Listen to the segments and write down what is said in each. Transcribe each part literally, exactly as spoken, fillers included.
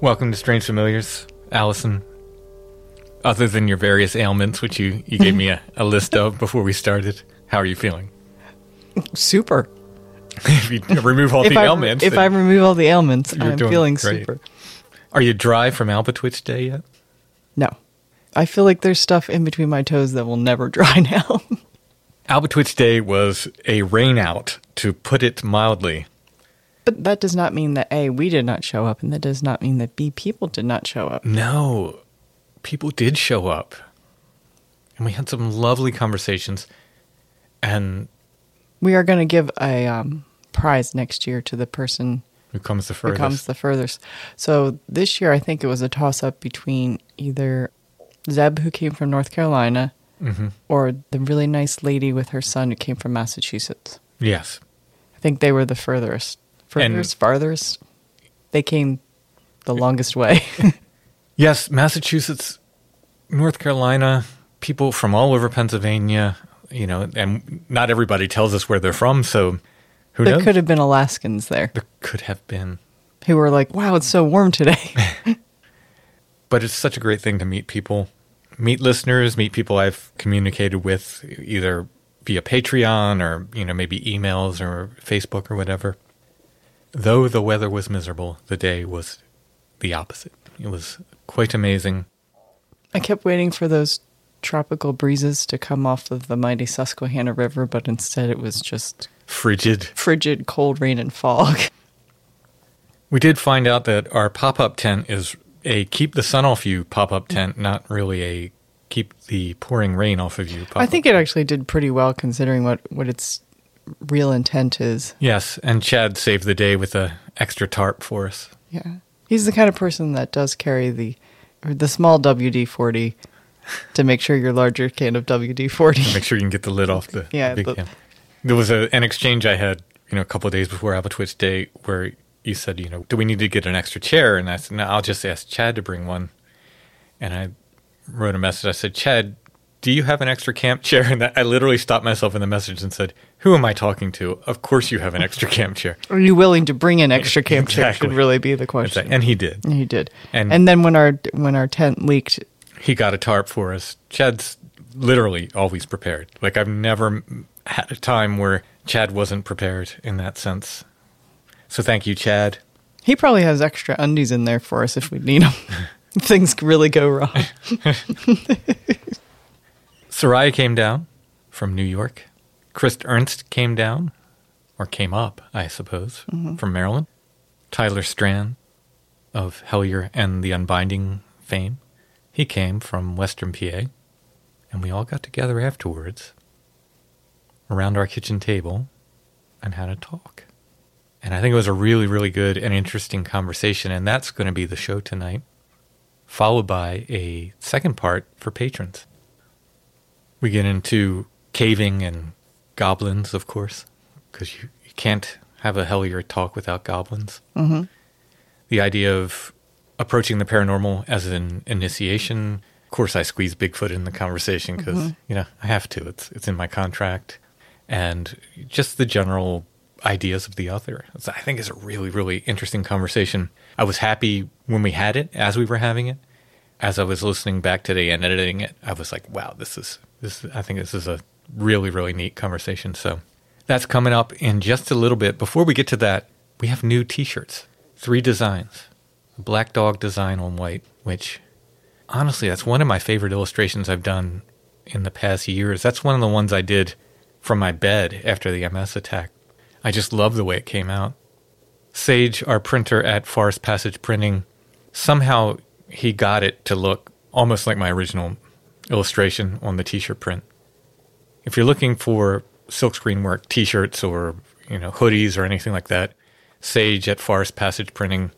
Welcome to Strange Familiars, Allison. Other than your various ailments, which you, you gave me a, a list of before we started, how are you feeling? Super. If you remove all the I, ailments. If I remove all the ailments, I'm feeling great. Super. Are you dry from Albatwitch Day yet? No. I feel like there's stuff in between my toes that will never dry now. Albatwitch Day was a rain out, to put it mildly. But that does not mean that A, we did not show up, and that does not mean that B, people did not show up. No, people did show up. And we had some lovely conversations. And we are going to give a um, prize next year to the person who comes the furthest. Who comes the furthest. So this year, I think it was a toss-up between either Zeb, who came from North Carolina, mm-hmm. or the really nice lady with her son who came from Massachusetts. Yes. I think they were the furthest. Furthest, farthest, they came the longest way. Yes, Massachusetts, North Carolina, people from all over Pennsylvania, you know, and not everybody tells us where they're from, so who knows? There could have been Alaskans there. There could have been. Who were like, wow, it's so warm today. But it's such a great thing to meet people, meet listeners, meet people I've communicated with either via Patreon or, you know, maybe emails or Facebook or whatever. Though the weather was miserable, the day was the opposite. It was quite amazing. I kept waiting for those tropical breezes to come off of the mighty Susquehanna River, but instead it was just... Frigid. Frigid, cold rain and fog. We did find out that our pop-up tent is a keep-the-sun-off-you pop-up tent, not really a keep-the-pouring-rain-off-of-you pop-up I think it actually did pretty well considering what, what it's... real intent is. Yes, and Chad saved the day with a extra tarp for us. Yeah. He's the kind of person that does carry the or the small W D forty to make sure your larger can of W D forty. Make sure you can get the lid off the yeah, big the, can. There was a, an exchange I had, you know, a couple of days before Albatwitch Day where you said, you know, do we need to get an extra chair? And I said, no, I'll just ask Chad to bring one. And I wrote a message. I said, Chad, do you have an extra camp chair? And I literally stopped myself in the message and said, who am I talking to? Of course you have an extra camp chair. Are you willing to bring an extra camp exactly. chair should really be the question. Exactly. And he did. And he did. And, and then when our when our tent leaked. He got a tarp for us. Chad's literally always prepared. Like I've never had a time where Chad wasn't prepared in that sense. So thank you, Chad. He probably has extra undies in there for us if we need them. Things really go wrong. Soraya came down from New York. Chris Ernst came down, or came up, I suppose, mm-hmm. from Maryland. Tyler Strand of Hellier and The Unbinding fame. He came from Western P A. And we all got together afterwards around our kitchen table and had a talk. And I think it was a really, really good and interesting conversation. And that's going to be the show tonight, followed by a second part for patrons. We get into caving and goblins, of course, because you, you can't have a Hellier talk without goblins. Mm-hmm. The idea of approaching the paranormal as an initiation, course I squeeze Bigfoot in the conversation because, mm-hmm. you know, I have to. It's it's in my contract. And just the general ideas of the author. It's, I think it's a really, really interesting conversation. I was happy when we had it, as we were having it. As I was listening back today and editing it, I was like, wow, this is, this. I think this is a really, really neat conversation. So that's coming up in just a little bit. Before we get to that, we have new T-shirts. Three designs. A black dog design on white, which honestly, that's one of my favorite illustrations I've done in the past years. That's one of the ones I did from my bed after the M S attack. I just love the way it came out. Sage, our printer at Forest Passage Printing, somehow he got it to look almost like my original illustration on the T-shirt print. If you're looking for silkscreen work T-shirts or, you know, hoodies or anything like that, Sage at Forest Passage Printing,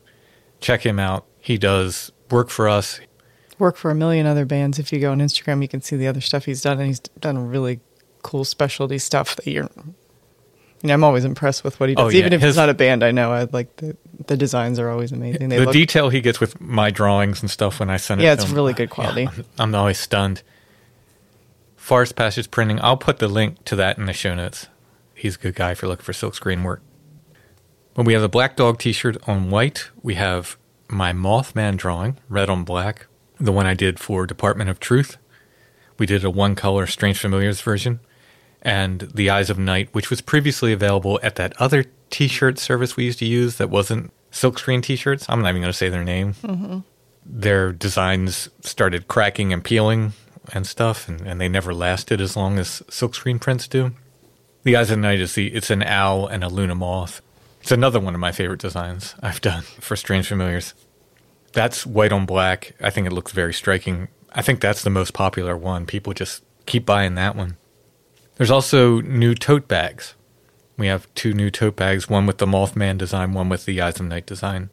check him out. He does work for us. Work for a million other bands. If you go on Instagram, you can see the other stuff he's done, and he's done really cool specialty stuff that you're... You know, I'm always impressed with what he does. Oh, yeah. Even if His, it's not a band, I know. I like the, the designs are always amazing. They the look, detail he gets with my drawings and stuff when I send it yeah, to him. Yeah, it's really good quality. Yeah, I'm, I'm always stunned. Forest Passage Printing, I'll put the link to that in the show notes. He's a good guy for looking for silkscreen work. Well, we have the Black Dog T-shirt on white. We have my Mothman drawing, red on black, the one I did for Department of Truth. We did a one-color Strange Familiars version. And The Eyes of Night, which was previously available at that other T-shirt service we used to use that wasn't silkscreen T-shirts. I'm not even going to say their name. Mm-hmm. Their designs started cracking and peeling and stuff, and, and they never lasted as long as silkscreen prints do. The Eyes of Night is the it's an owl and a Luna moth. It's another one of my favorite designs I've done for Strange Familiars. That's white on black. I think it looks very striking. I think that's the most popular one. People just keep buying that one. There's also new tote bags. We have two new tote bags, one with the Mothman design, one with the Eyes of Night design.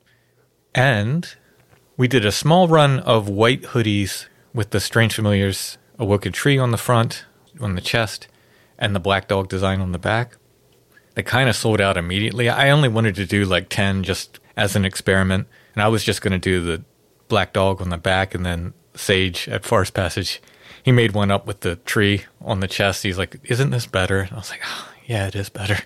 And we did a small run of white hoodies with the Strange Familiars Awoken Tree on the front, on the chest, and the Black Dog design on the back. They kind of sold out immediately. I only wanted to do like ten just as an experiment, and I was just going to do the Black Dog on the back, and then Sage at Forest Passage, he made one up with the tree on the chest. He's like, isn't this better? And I was like, oh, yeah, it is better.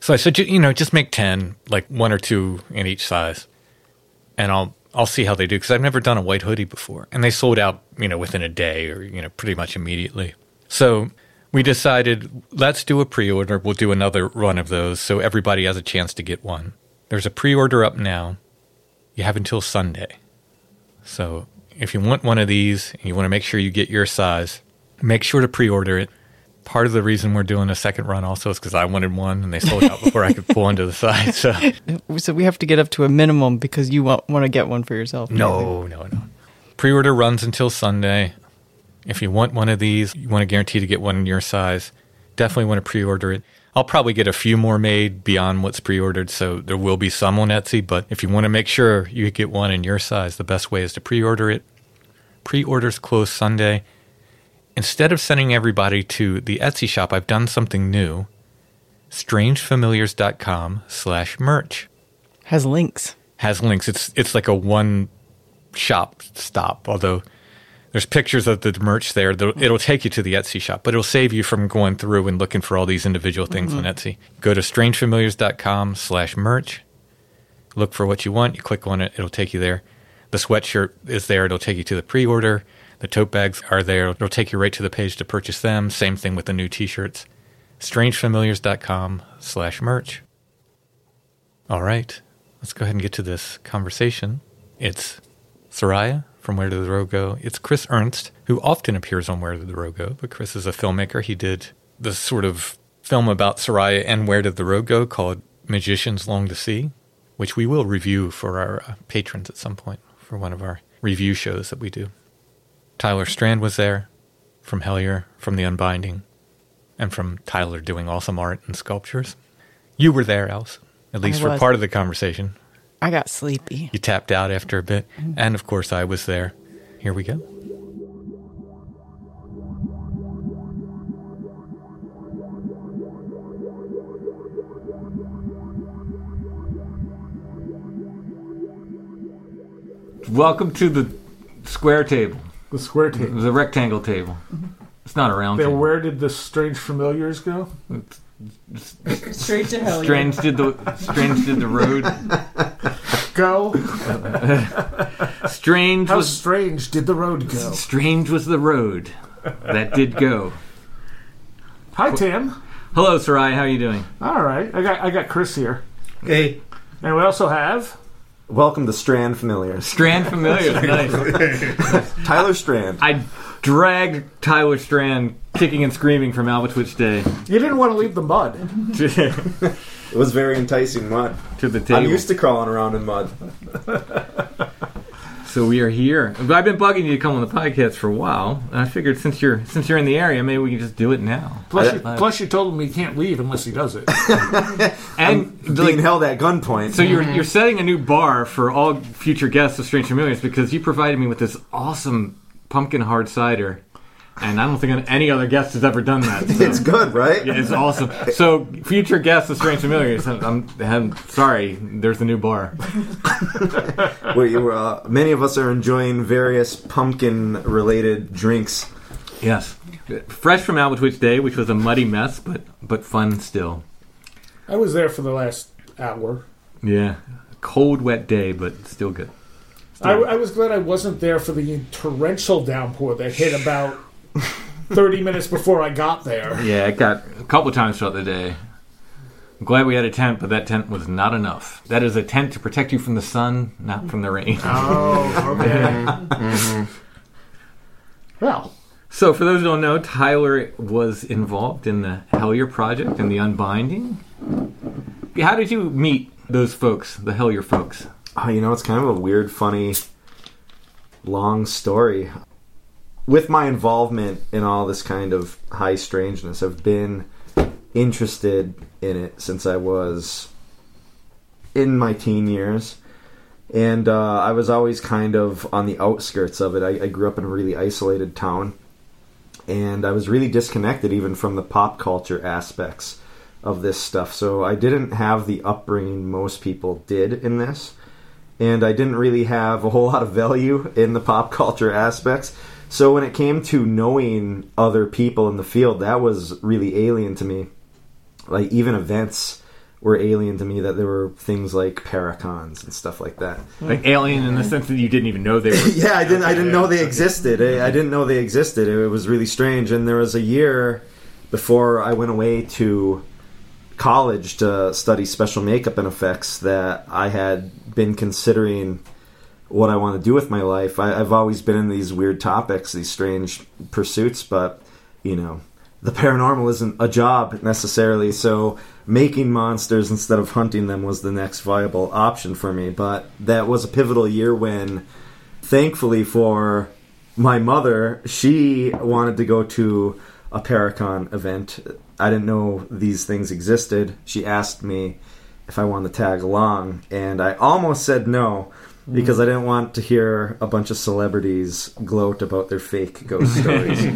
So I said, you know, just make ten, like one or two in each size. And I'll I'll see how they do, because I've never done a white hoodie before. And they sold out, you know, within a day or, you know, pretty much immediately. So we decided, let's do a pre-order. We'll do another run of those so everybody has a chance to get one. There's a pre-order up now. You have until Sunday. So... if you want one of these and you want to make sure you get your size, make sure to pre-order it. Part of the reason we're doing a second run also is because I wanted one and they sold out before I could pull into the side. So. so we have to get up to a minimum because you want, want to get one for yourself. No, no, no. Pre-order runs until Sunday. If you want one of these, you want to guarantee to get one in your size, definitely want to pre-order it. I'll probably get a few more made beyond what's pre-ordered, so there will be some on Etsy, but if you want to make sure you get one in your size, the best way is to pre-order it. Pre-orders close Sunday. Instead of sending everybody to the Etsy shop, I've done something new. Strangefamiliars.com slash merch. Has links. Has links. It's it's like a one-shop stop, although... there's pictures of the merch there. It'll take you to the Etsy shop, but it'll save you from going through and looking for all these individual things mm-hmm. on Etsy. Go to strangefamiliars.com slash merch. Look for what you want. You click on it. It'll take you there. The sweatshirt is there. It'll take you to the pre-order. The tote bags are there. It'll take you right to the page to purchase them. Same thing with the new T-shirts. strangefamiliars.com slash merch. All right. Let's go ahead and get to this conversation. It's Soraya from Where Did the Road Go? It's Chris Ernst, who often appears on Where Did the Road Go, but Chris is a filmmaker. He did this sort of film about Soraya and Where Did the Road Go called Magicians Long to See, which we will review for our uh, patrons at some point for one of our review shows that we do. Tyler Strand was there from Hellier, from The Unbinding, and from Tyler doing awesome art and sculptures. You were there, Alice, at least for part of the conversation. I got sleepy. You tapped out after a bit. And, of course, I was there. Here we go. Welcome to the square table. The square table. It was a rectangle table. It's not a round then table. Then where did the Strange Familiars go? It's, it's, Straight to Hellier. Strange did the Strange did the road go. Strange. How was, strange did the road go? Strange was the road that did go. Hi Tim. Hello Soraya, how are you doing? All right, I got I got Chris here. Hey, and we also have. Welcome to Strand Familiars. Strand Familiars, nice. Tyler Strand. I dragged Tyler Strand kicking and screaming from Albatwitch Day. You didn't want to leave the mud. It was very enticing mud. To the table. I'm used to crawling around in mud. So we are here. I've been bugging you to come on the podcast for a while, and I figured since you're since you're in the area, maybe we can just do it now. Plus, you, plus you told him he can't leave unless he does it. And I'm being like, held at gunpoint. So you're you're setting a new bar for all future guests of Strange Familiars because you provided me with this awesome pumpkin hard cider, and I don't think any other guest has ever done that. So. It's good, right? Yeah, it's awesome. So future guests of Strange Familiars, I'm, I'm, I'm sorry, there's the new bar. Well, you were, uh, many of us are enjoying various pumpkin-related drinks. Yes. Fresh from Albatwitch Day, which was a muddy mess, but but fun still. I was there for the last hour. Yeah. Cold, wet day, but still good. Still I, w- I was glad I wasn't there for the torrential downpour that hit about thirty minutes before I got there. Yeah, it got a couple of times throughout the day. I'm glad we had a tent, but that tent was not enough. That is a tent to protect you from the sun, not from the rain. Oh, okay. Mm-hmm. Well. So, for those who don't know, Tyler was involved in the Hellier project and the Unbinding. How did you meet those folks, the Hellier folks? Oh, you know, it's kind of a weird, funny, long story. With my involvement in all this kind of high strangeness, I've been interested in it since I was in my teen years. And uh, I was always kind of on the outskirts of it. I, I grew up in a really isolated town. And I was really disconnected even from the pop culture aspects of this stuff. So I didn't have the upbringing most people did in this. And I didn't really have a whole lot of value in the pop culture aspects. So when it came to knowing other people in the field, that was really alien to me. Like, even events were alien to me, that there were things like paracons and stuff like that. Like, alien in the sense that you didn't even know they were... yeah, I didn't I didn't know they existed. I, I didn't know they existed. It was really strange. And there was a year before I went away to college to study special makeup and effects that I had been considering what I want to do with my life. I, I've always been in these weird topics, these strange pursuits, but, you know, the paranormal isn't a job necessarily, so making monsters instead of hunting them was the next viable option for me. But that was a pivotal year when, thankfully for my mother, she wanted to go to a Paracon event. I didn't know these things existed. She asked me if I wanted to tag along, and I almost said no, because I didn't want to hear a bunch of celebrities gloat about their fake ghost stories.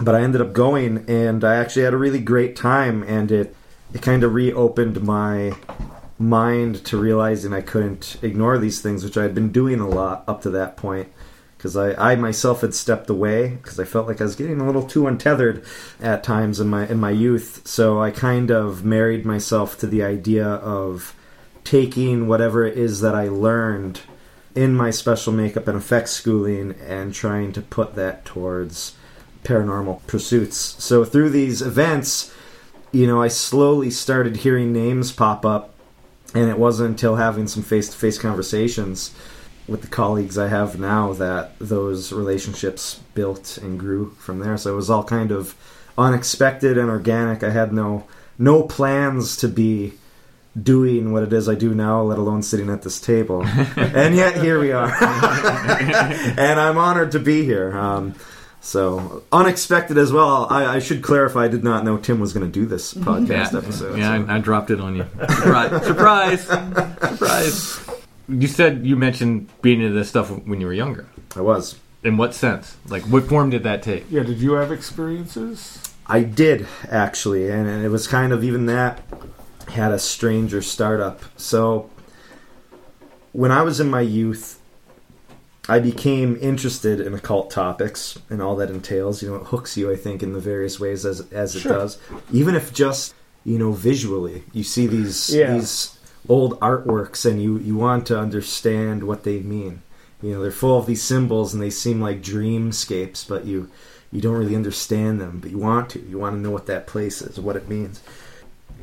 But I ended up going, and I actually had a really great time, and it, it kind of reopened my mind to realizing I couldn't ignore these things, which I had been doing a lot up to that point, because I, I myself had stepped away, because I felt like I was getting a little too untethered at times in my in my youth. So I kind of married myself to the idea of taking whatever it is that I learned in my special makeup and effects schooling and trying to put that towards paranormal pursuits. So through these events, you know, I slowly started hearing names pop up, and it wasn't until having some face-to-face conversations with the colleagues I have now that those relationships built and grew from there. So it was all kind of unexpected and organic. I had no no plans to be doing what it is I do now, let alone sitting at this table. And yet, here we are. And I'm honored to be here. Um, so, unexpected as well. I, I should clarify, I did not know Tim was going to do this podcast yeah. episode. Yeah, so. I, I dropped it on you. Surprise. Surprise. Surprise. You said you mentioned being into this stuff when you were younger. I was. In what sense? Like, what form did that take? Yeah, did you have experiences? I did, actually. And, and it was kind of even that... had a stranger startup. So when I was in my youth, I became interested in occult topics and all that entails. You know, it hooks you, I think, in the various ways as as it sure. does. Even if just, you know, visually, you see these yeah. these old artworks and you, you want to understand what they mean. You know, they're full of these symbols and they seem like dreamscapes, but you you don't really understand them, but you want to. You want to know what that place is, what it means.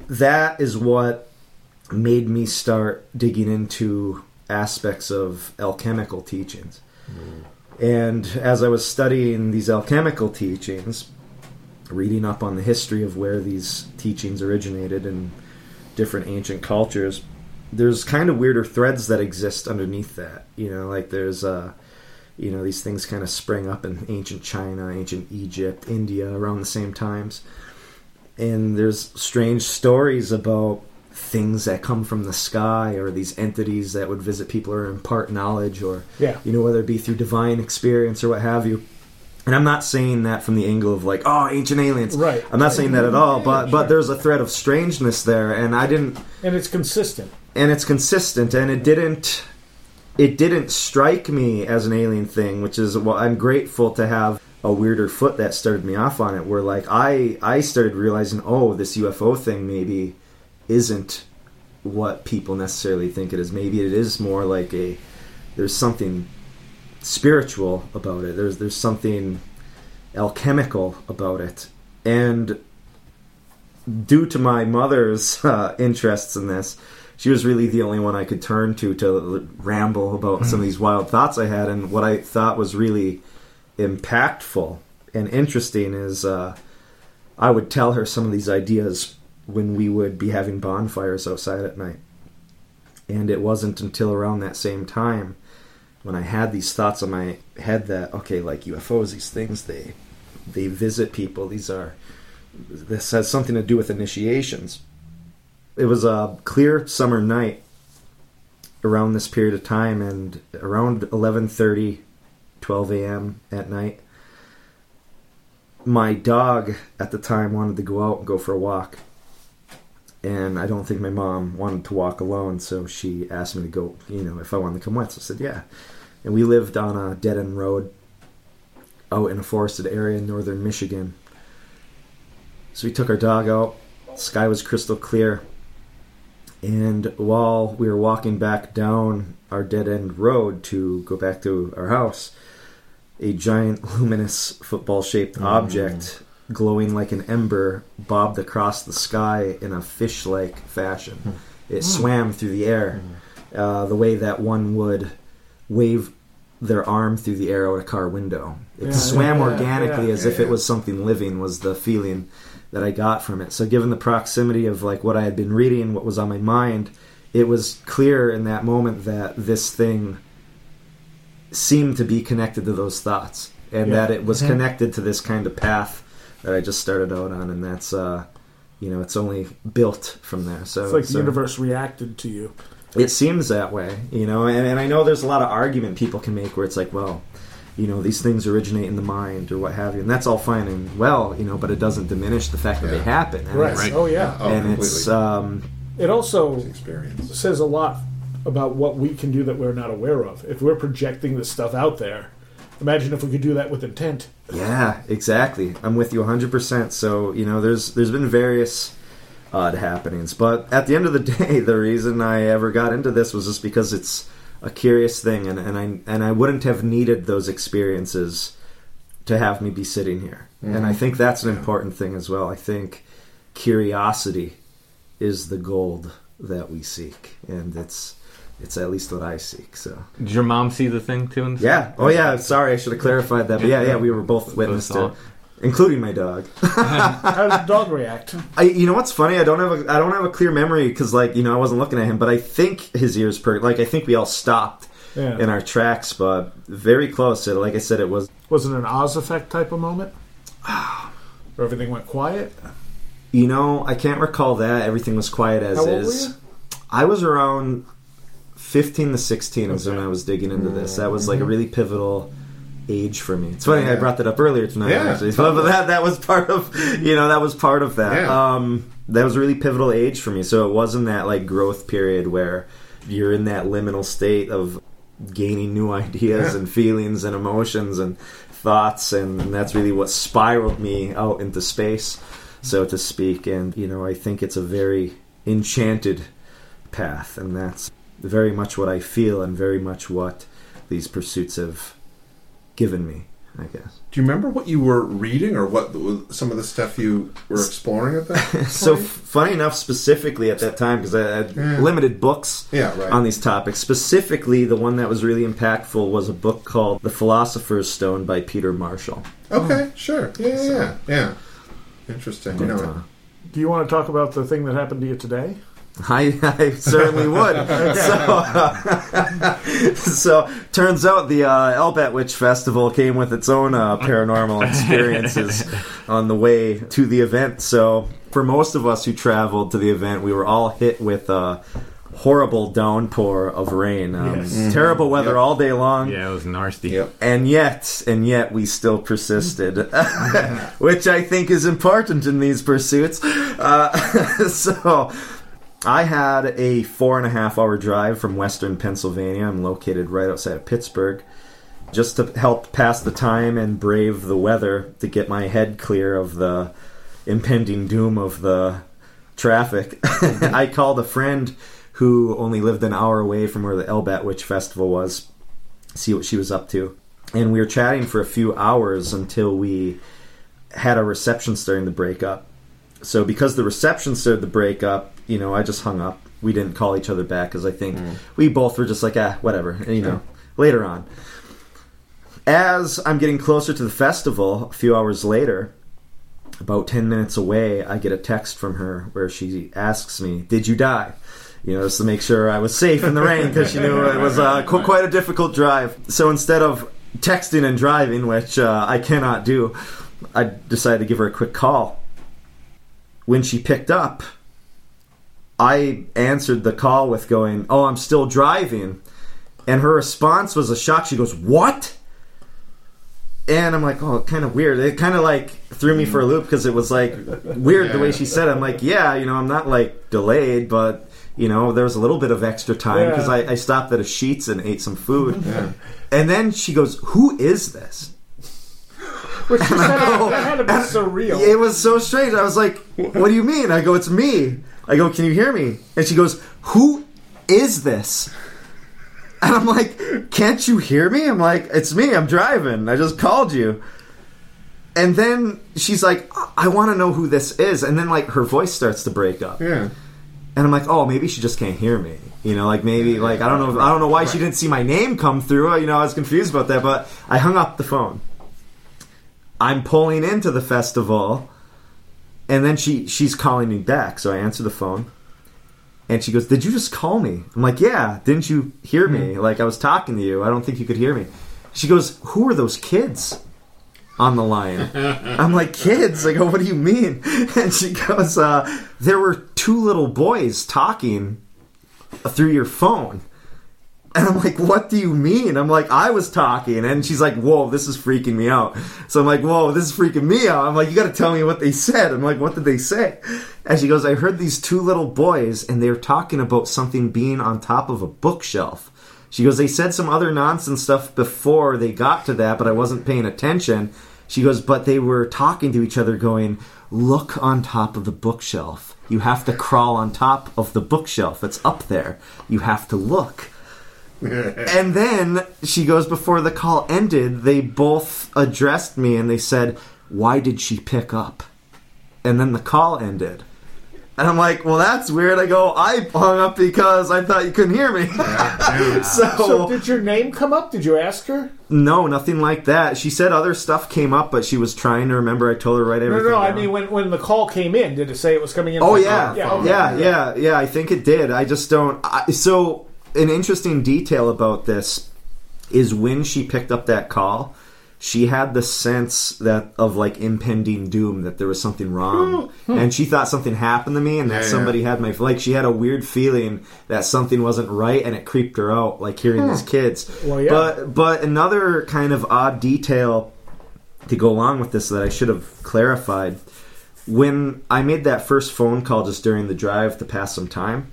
That is what made me start digging into aspects of alchemical teachings. Mm. And as I was studying these alchemical teachings, reading up on the history of where these teachings originated in different ancient cultures, there's kind of weirder threads that exist underneath that. You know, like there's, uh, you know, these things kind of spring up in ancient China, ancient Egypt, India, around the same times. And there's strange stories about things that come from the sky or these entities that would visit people or impart knowledge or, yeah. you know, whether it be through divine experience or what have you. And I'm not saying that from the angle of like, oh, ancient aliens. Right. I'm not right. saying that at all, but, yeah, sure. but there's a thread of strangeness there, and I didn't... And it's consistent. And it's consistent, and it didn't... It didn't strike me as an alien thing, which is, well, I'm grateful to have a weirder foot that started me off on it, where like I, I started realizing, oh, this U F O thing maybe isn't what people necessarily think it is. Maybe it is more like a there's something spiritual about it. There's there's something alchemical about it. And due to my mother's uh, interests in this, she was really the only one I could turn to to ramble about some of these wild thoughts I had. And what I thought was really impactful and interesting is uh, I would tell her some of these ideas when we would be having bonfires outside at night. And it wasn't until around that same time when I had these thoughts in my head that, okay, like U F Os, these things, they they visit people. These are, this has something to do with initiations. It was a clear summer night around this period of time, and around eleven thirty, twelve a.m. at night, my dog at the time wanted to go out and go for a walk. And I don't think my mom wanted to walk alone, so she asked me to go, you know, if I wanted to come with. So I said, yeah. And we lived on a dead-end road out in a forested area in northern Michigan. So we took our dog out. The sky was crystal clear. And while we were walking back down our dead-end road to go back to our house, a giant luminous football-shaped mm. object, glowing like an ember, bobbed across the sky in a fish-like fashion. It mm. swam through the air uh, the way that one would wave their arm through the air out a car window. It yeah, swam yeah, organically yeah, as yeah, if yeah. it was something living, was the feeling that I got from it. So given the proximity of like what I had been reading, what was on my mind, it was clear in that moment that this thing seemed to be connected to those thoughts and yeah. that it was mm-hmm. connected to this kind of path that I just started out on, and that's, uh, you know, it's only built from there. So it's like so, the universe reacted to you. It seems that way, you know, and, and I know there's a lot of argument people can make where it's like, well, you know, these things originate in the mind or what have you, and that's all fine and well, you know, but it doesn't diminish the fact that yeah. they happen. And right. right. Oh, yeah. Oh, and completely. It's... Um, it also experience. Says a lot about what we can do that we're not aware of. If we're projecting this stuff out there, imagine if we could do that with intent. Yeah, exactly. I'm with you one hundred percent. So, you know, there's there's been various odd happenings. But at the end of the day, the reason I ever got into this was just because it's a curious thing, and, and I and I wouldn't have needed those experiences to have me be sitting here. Mm-hmm. And I think that's an important thing as well. I think curiosity is the gold that we seek, and it's it's at least what I seek. So, did your mom see the thing too? And yeah. Oh yeah. Sorry, I should have clarified that. But yeah, yeah, we were both witness to it, including my dog. How did the dog react? I, you know what's funny? I don't have a, I don't have a clear memory because, like, you know, I wasn't looking at him, but I think his ears perked. Like, I think we all stopped yeah. in our tracks, but very close. So, like I said, it was... Was it an Oz effect type of moment? Where everything went quiet? You know, I can't recall that. Everything was quiet as How old is. Were you? I was around fifteen to sixteen okay. was when I was digging into this. That was, like, a really pivotal age for me. It's funny yeah. I brought that up earlier tonight yeah, actually. But that that was part of you know, that was part of that. Yeah. Um that was a really pivotal age for me. So it wasn't that like growth period where you're in that liminal state of gaining new ideas yeah. and feelings and emotions and thoughts, and, and that's really what spiraled me out into space, so to speak. And, you know, I think it's a very enchanted path, and that's very much what I feel and very much what these pursuits have given me, I guess. Do you remember what you were reading or what some of the stuff you were exploring at that point? So, funny enough, specifically at that time, because I had yeah. limited books yeah, right. on these topics, specifically the one that was really impactful was a book called The Philosopher's Stone by Peter Marshall. Okay, oh. sure. Yeah, so, yeah, yeah. Interesting. You know, do you want to talk about the thing that happened to you today? I, I certainly would. so, uh, so, turns out the uh, Albatwitch Festival came with its own uh, paranormal experiences on the way to the event. So, for most of us who traveled to the event, we were all hit with a horrible downpour of rain. Um, yes. mm-hmm. Terrible weather yep. all day long. Yeah, it was nasty. Yep. And yet, and yet, we still persisted, which I think is important in these pursuits. Uh, so. I had a four and a half hour drive from Western Pennsylvania. I'm located right outside of Pittsburgh, just to help pass the time and brave the weather to get my head clear of the impending doom of the traffic. Mm-hmm. I called a friend who only lived an hour away from where the Albatwitch Festival was, see what she was up to. And we were chatting for a few hours until we had a reception during the breakup. So because the reception started the breakup, you know, I just hung up. We didn't call each other back because I think mm. we both were just like, ah, whatever, and, you know, yeah. later on. As I'm getting closer to the festival, a few hours later, about ten minutes away, I get a text from her where she asks me, did you die? You know, just to make sure I was safe in the rain because she knew it was uh, quite a difficult drive. So instead of texting and driving, which uh, I cannot do, I decided to give her a quick call. When she picked up, I answered the call with going, oh, I'm still driving. And her response was a shock. She goes, what? And I'm like, oh, kind of weird. It kind of like threw me for a loop because it was like weird yeah. the way she said it. I'm like, yeah, you know, I'm not like delayed, but, you know, there was a little bit of extra time because yeah. I, I stopped at a Sheetz and ate some food. Yeah. And then she goes, who is this? Which just had to, that had to be and surreal. It was so strange. I was like, what do you mean? I go, it's me. I go, can you hear me? And she goes, who is this? And I'm like, can't you hear me? I'm like, it's me. I'm driving. I just called you. And then she's like, I want to know who this is. And then, like, her voice starts to break up. Yeah. And I'm like, oh, maybe she just can't hear me. You know, like, maybe, like, I don't know. I don't know why right. she didn't see my name come through. You know, I was confused about that. But I hung up the phone. I'm pulling into the festival, and then she, she's calling me back. So I answer the phone, and she goes, did you just call me? I'm like, yeah, didn't you hear me? Like, I was talking to you. I don't think you could hear me. She goes, who are those kids on the line? I'm like, kids? I go, what do you mean? And she goes, uh, there were two little boys talking through your phone. And I'm like, what do you mean? I'm like, I was talking. And she's like, whoa, this is freaking me out. So I'm like, whoa, this is freaking me out. I'm like, you got to tell me what they said. I'm like, what did they say? And she goes, I heard these two little boys, and they were talking about something being on top of a bookshelf. She goes, they said some other nonsense stuff before they got to that, but I wasn't paying attention. She goes, but they were talking to each other going, look on top of the bookshelf. You have to crawl on top of the bookshelf. It's up there. You have to look. And then she goes, before the call ended, they both addressed me and they said, why did she pick up? And then the call ended. And I'm like, well, that's weird. I go, I hung up because I thought you couldn't hear me. Yeah. so, so did your name come up? Did you ask her? No, nothing like that. She said other stuff came up, but she was trying to remember. I told her right everything. No, no, no. I mean, when, when the call came in, did it say it was coming in? Oh, yeah. Yeah, okay. yeah, yeah, yeah. I think it did. I just don't. I, so... An interesting detail about this is when she picked up that call, she had the sense that of like impending doom, that there was something wrong, and she thought something happened to me, and that yeah, somebody yeah. had my like she had a weird feeling that something wasn't right, and it creeped her out, like hearing huh. these kids. Well, yeah. But but another kind of odd detail to go along with this that I should have clarified: when I made that first phone call just during the drive to pass some time,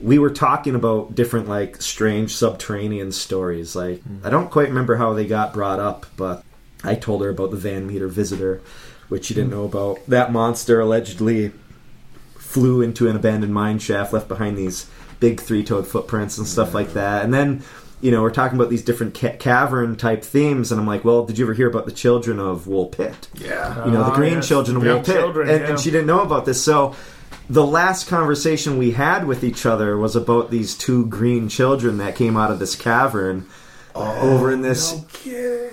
we were talking about different, like, strange subterranean stories. Like, mm-hmm. I don't quite remember how they got brought up, but I told her about the Van Meter Visitor, which you didn't know about. That monster allegedly flew into an abandoned mine shaft, left behind these big three-toed footprints and stuff yeah. like that. And then, you know, we're talking about these different ca- cavern-type themes, and I'm like, well, did you ever hear about the children of Wool Pit? Yeah. You know, the green yes. children of Wool Pit. Children, and, yeah. and she didn't know about this, so... The last conversation we had with each other was about these two green children that came out of this cavern uh, oh, over in this, no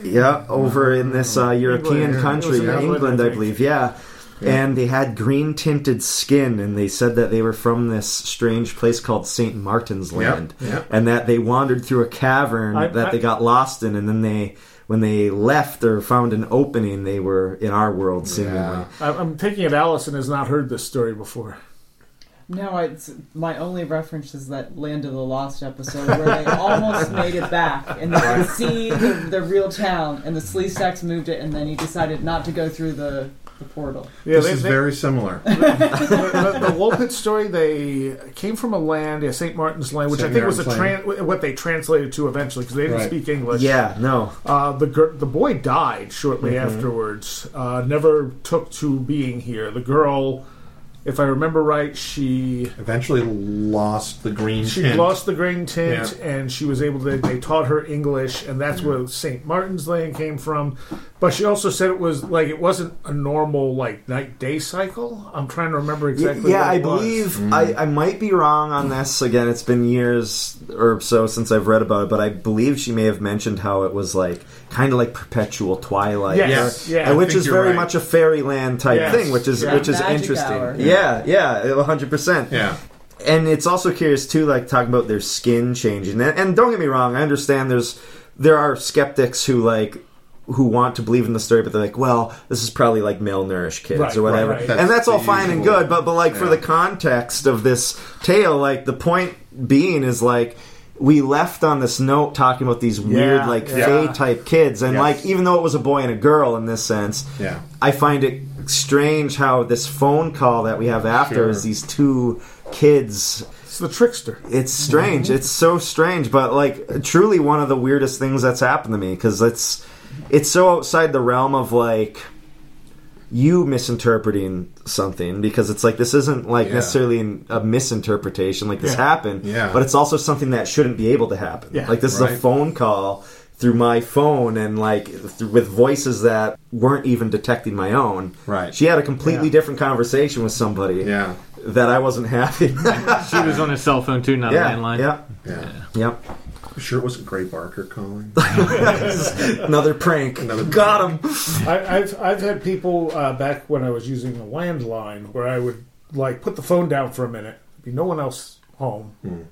yeah, over in this uh, European England, country, England, England, I believe, yeah. yeah. And they had green tinted skin, and they said that they were from this strange place called Saint Martin's Land, yep, yep. and that they wandered through a cavern I, that I, they got lost in, and then they. When they left or found an opening, they were in our world, seemingly. Yeah. I'm thinking of Allison has not heard this story before. No, it's, my only reference is that Land of the Lost episode where they almost made it back and they could see the, the real town, and the Sleestacks moved it, and then he decided not to go through the, the portal. Yeah, this they, is they, very similar. The, the, the, the Wool Pit story, they came from a land, yeah, Saint Martin's Land, which Saint I think Martin's was a tran- what they translated to eventually because they didn't right. speak English. Yeah, no. Uh, the gir- the boy died shortly mm-hmm. afterwards. Uh, never took to being here. The girl. If I remember right, she... Eventually lost the green she tint. She lost the green tint, yeah. and she was able to... They taught her English, and that's where Saint Martin's Land came from. But she also said it was, like, it wasn't a normal, like, night-day cycle. I'm trying to remember exactly yeah, what it I was. believe... Mm. I, I might be wrong on this. Again, it's been years or so since I've read about it, but I believe she may have mentioned how it was, like, kind of like perpetual twilight. Yes, or, yeah. I which is very right. much a fairyland type yes. thing, which is yeah. which is Magic interesting. Hour. Yeah. Yeah, yeah, one hundred percent. Yeah. And it's also curious, too, like, talking about their skin changing. And, and don't get me wrong, I understand there's there are skeptics who, like, who want to believe in the story, but they're like, well, this is probably, like, malnourished kids right, or whatever. Right, right. That's and that's all fine usual. and good, but, but like, yeah. for the context of this tale, like, the point being is, like... We left on this note talking about these weird, yeah, like, yeah. fae-type kids. And, yes. like, even though it was a boy and a girl in this sense, yeah. I find it strange how this phone call that we have after sure. is these two kids. It's the trickster. It's strange. Mm-hmm. It's so strange. But, like, truly one of the weirdest things that's happened to me. Because it's, it's so outside the realm of, like... you misinterpreting something, because it's like this isn't like yeah. necessarily a misinterpretation, like this yeah. happened, yeah. but it's also something that shouldn't be able to happen. Yeah. Like this right. is a phone call through my phone and like th- with voices that weren't even detecting my own. Right. She had a completely yeah. different conversation with somebody yeah. that I wasn't having. She was on a cell phone too, not yeah. a landline. Yeah. Yeah. yeah. yeah. Yep. I'm sure it wasn't Gray Barker calling. Another prank. Another Got prank. him. I, I've I've had people uh, back when I was using a landline where I would like put the phone down for a minute, be no one else home, mm.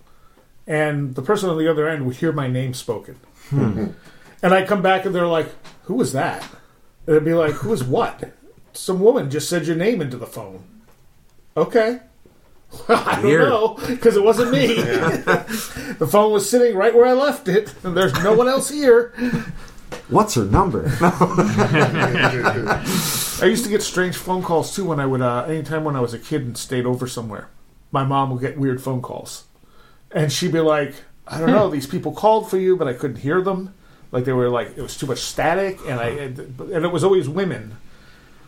and the person on the other end would hear my name spoken, mm-hmm. and I come back and they're like, "Who was that?" And I'd be like, "Who was what?" Some woman just said your name into the phone. Okay. I don't know, because it wasn't me. Yeah. The phone was sitting right where I left it, and there's no one else here. What's her number? No. I used to get strange phone calls, too, when I would, uh, anytime when I was a kid and stayed over somewhere. My mom would get weird phone calls. And she'd be like, I don't know, these people called for you, but I couldn't hear them. Like, they were like, it was too much static, and I, and it was always women.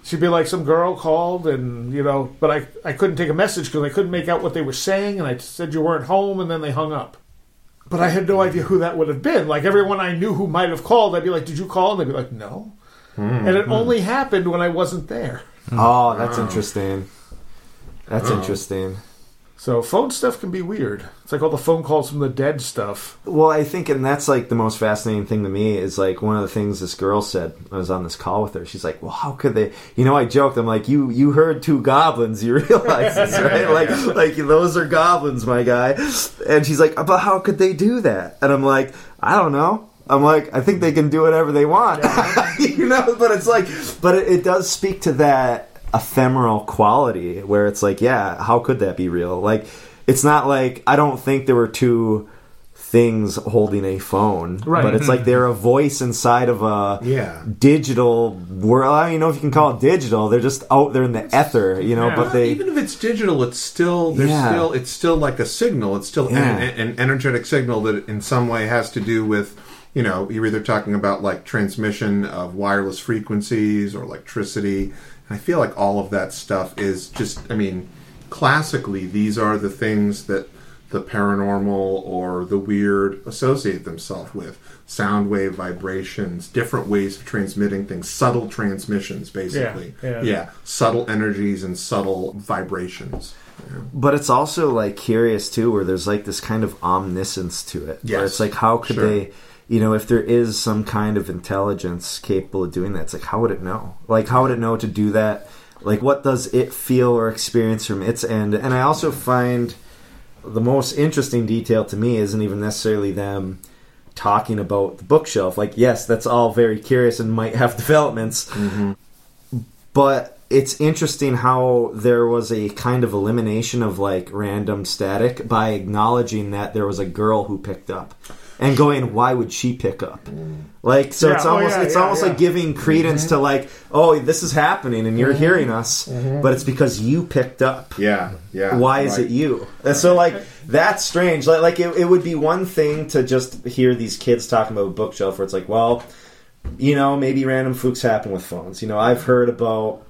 She'd be like, some girl called, and, you know, but I, I couldn't take a message because I couldn't make out what they were saying, and I said you weren't home, and then they hung up. But I had no idea who that would have been. Like, everyone I knew who might have called, I'd be like, did you call? And they'd be like, no. Mm-hmm. And it only happened when I wasn't there. Oh, that's wow. interesting. That's wow. interesting. So phone stuff can be weird. It's like all the phone calls from the dead stuff. Well, I think, and that's like the most fascinating thing to me is like one of the things this girl said when I was on this call with her. She's like, well, how could they? You know, I joked. I'm like, you you heard two goblins. You realize this, right? Like, like those are goblins, my guy. And she's like, but how could they do that? And I'm like, I don't know. I'm like, I think they can do whatever they want. You know, but it's like, but it, it does speak to that ephemeral quality where it's like, yeah, how could that be real? Like, it's not like I don't think there were two things holding a phone, right? But it's like they're a voice inside of a yeah. digital world. I don't even know if you can call it digital. They're just out there in the ether, you know. Yeah. But they even if it's digital, it's still there's yeah. still it's still like a signal. It's still yeah. an, an energetic signal that in some way has to do with. You know, you're either talking about, like, transmission of wireless frequencies or electricity. And I feel like all of that stuff is just, I mean, classically, these are the things that the paranormal or the weird associate themselves with. Sound wave vibrations, different ways of transmitting things, subtle transmissions, basically. Yeah, yeah. yeah subtle energies and subtle vibrations. Yeah. But it's also, like, curious, too, where there's, like, this kind of omniscience to it. Yes. Where it's like, how could sure. they... You know, if there is some kind of intelligence capable of doing that, it's like, how would it know? Like, how would it know to do that? Like, what does it feel or experience from its end? And I also find the most interesting detail to me isn't even necessarily them talking about the bookshelf. Like, yes, that's all very curious and might have developments. Mm-hmm. But it's interesting how there was a kind of elimination of, like, random static by acknowledging that there was a girl who picked up. And going, why would she pick up? Like, so yeah, it's almost oh yeah, it's yeah, almost yeah. like giving credence mm-hmm. to, like, oh, this is happening and you're mm-hmm. hearing us, mm-hmm. but it's because you picked up. Yeah, yeah. Why right. is it you? And so, like, that's strange. Like, like it, it would be one thing to just hear these kids talking about a bookshelf where it's like, well, you know, maybe random flukes happen with phones. You know, I've heard about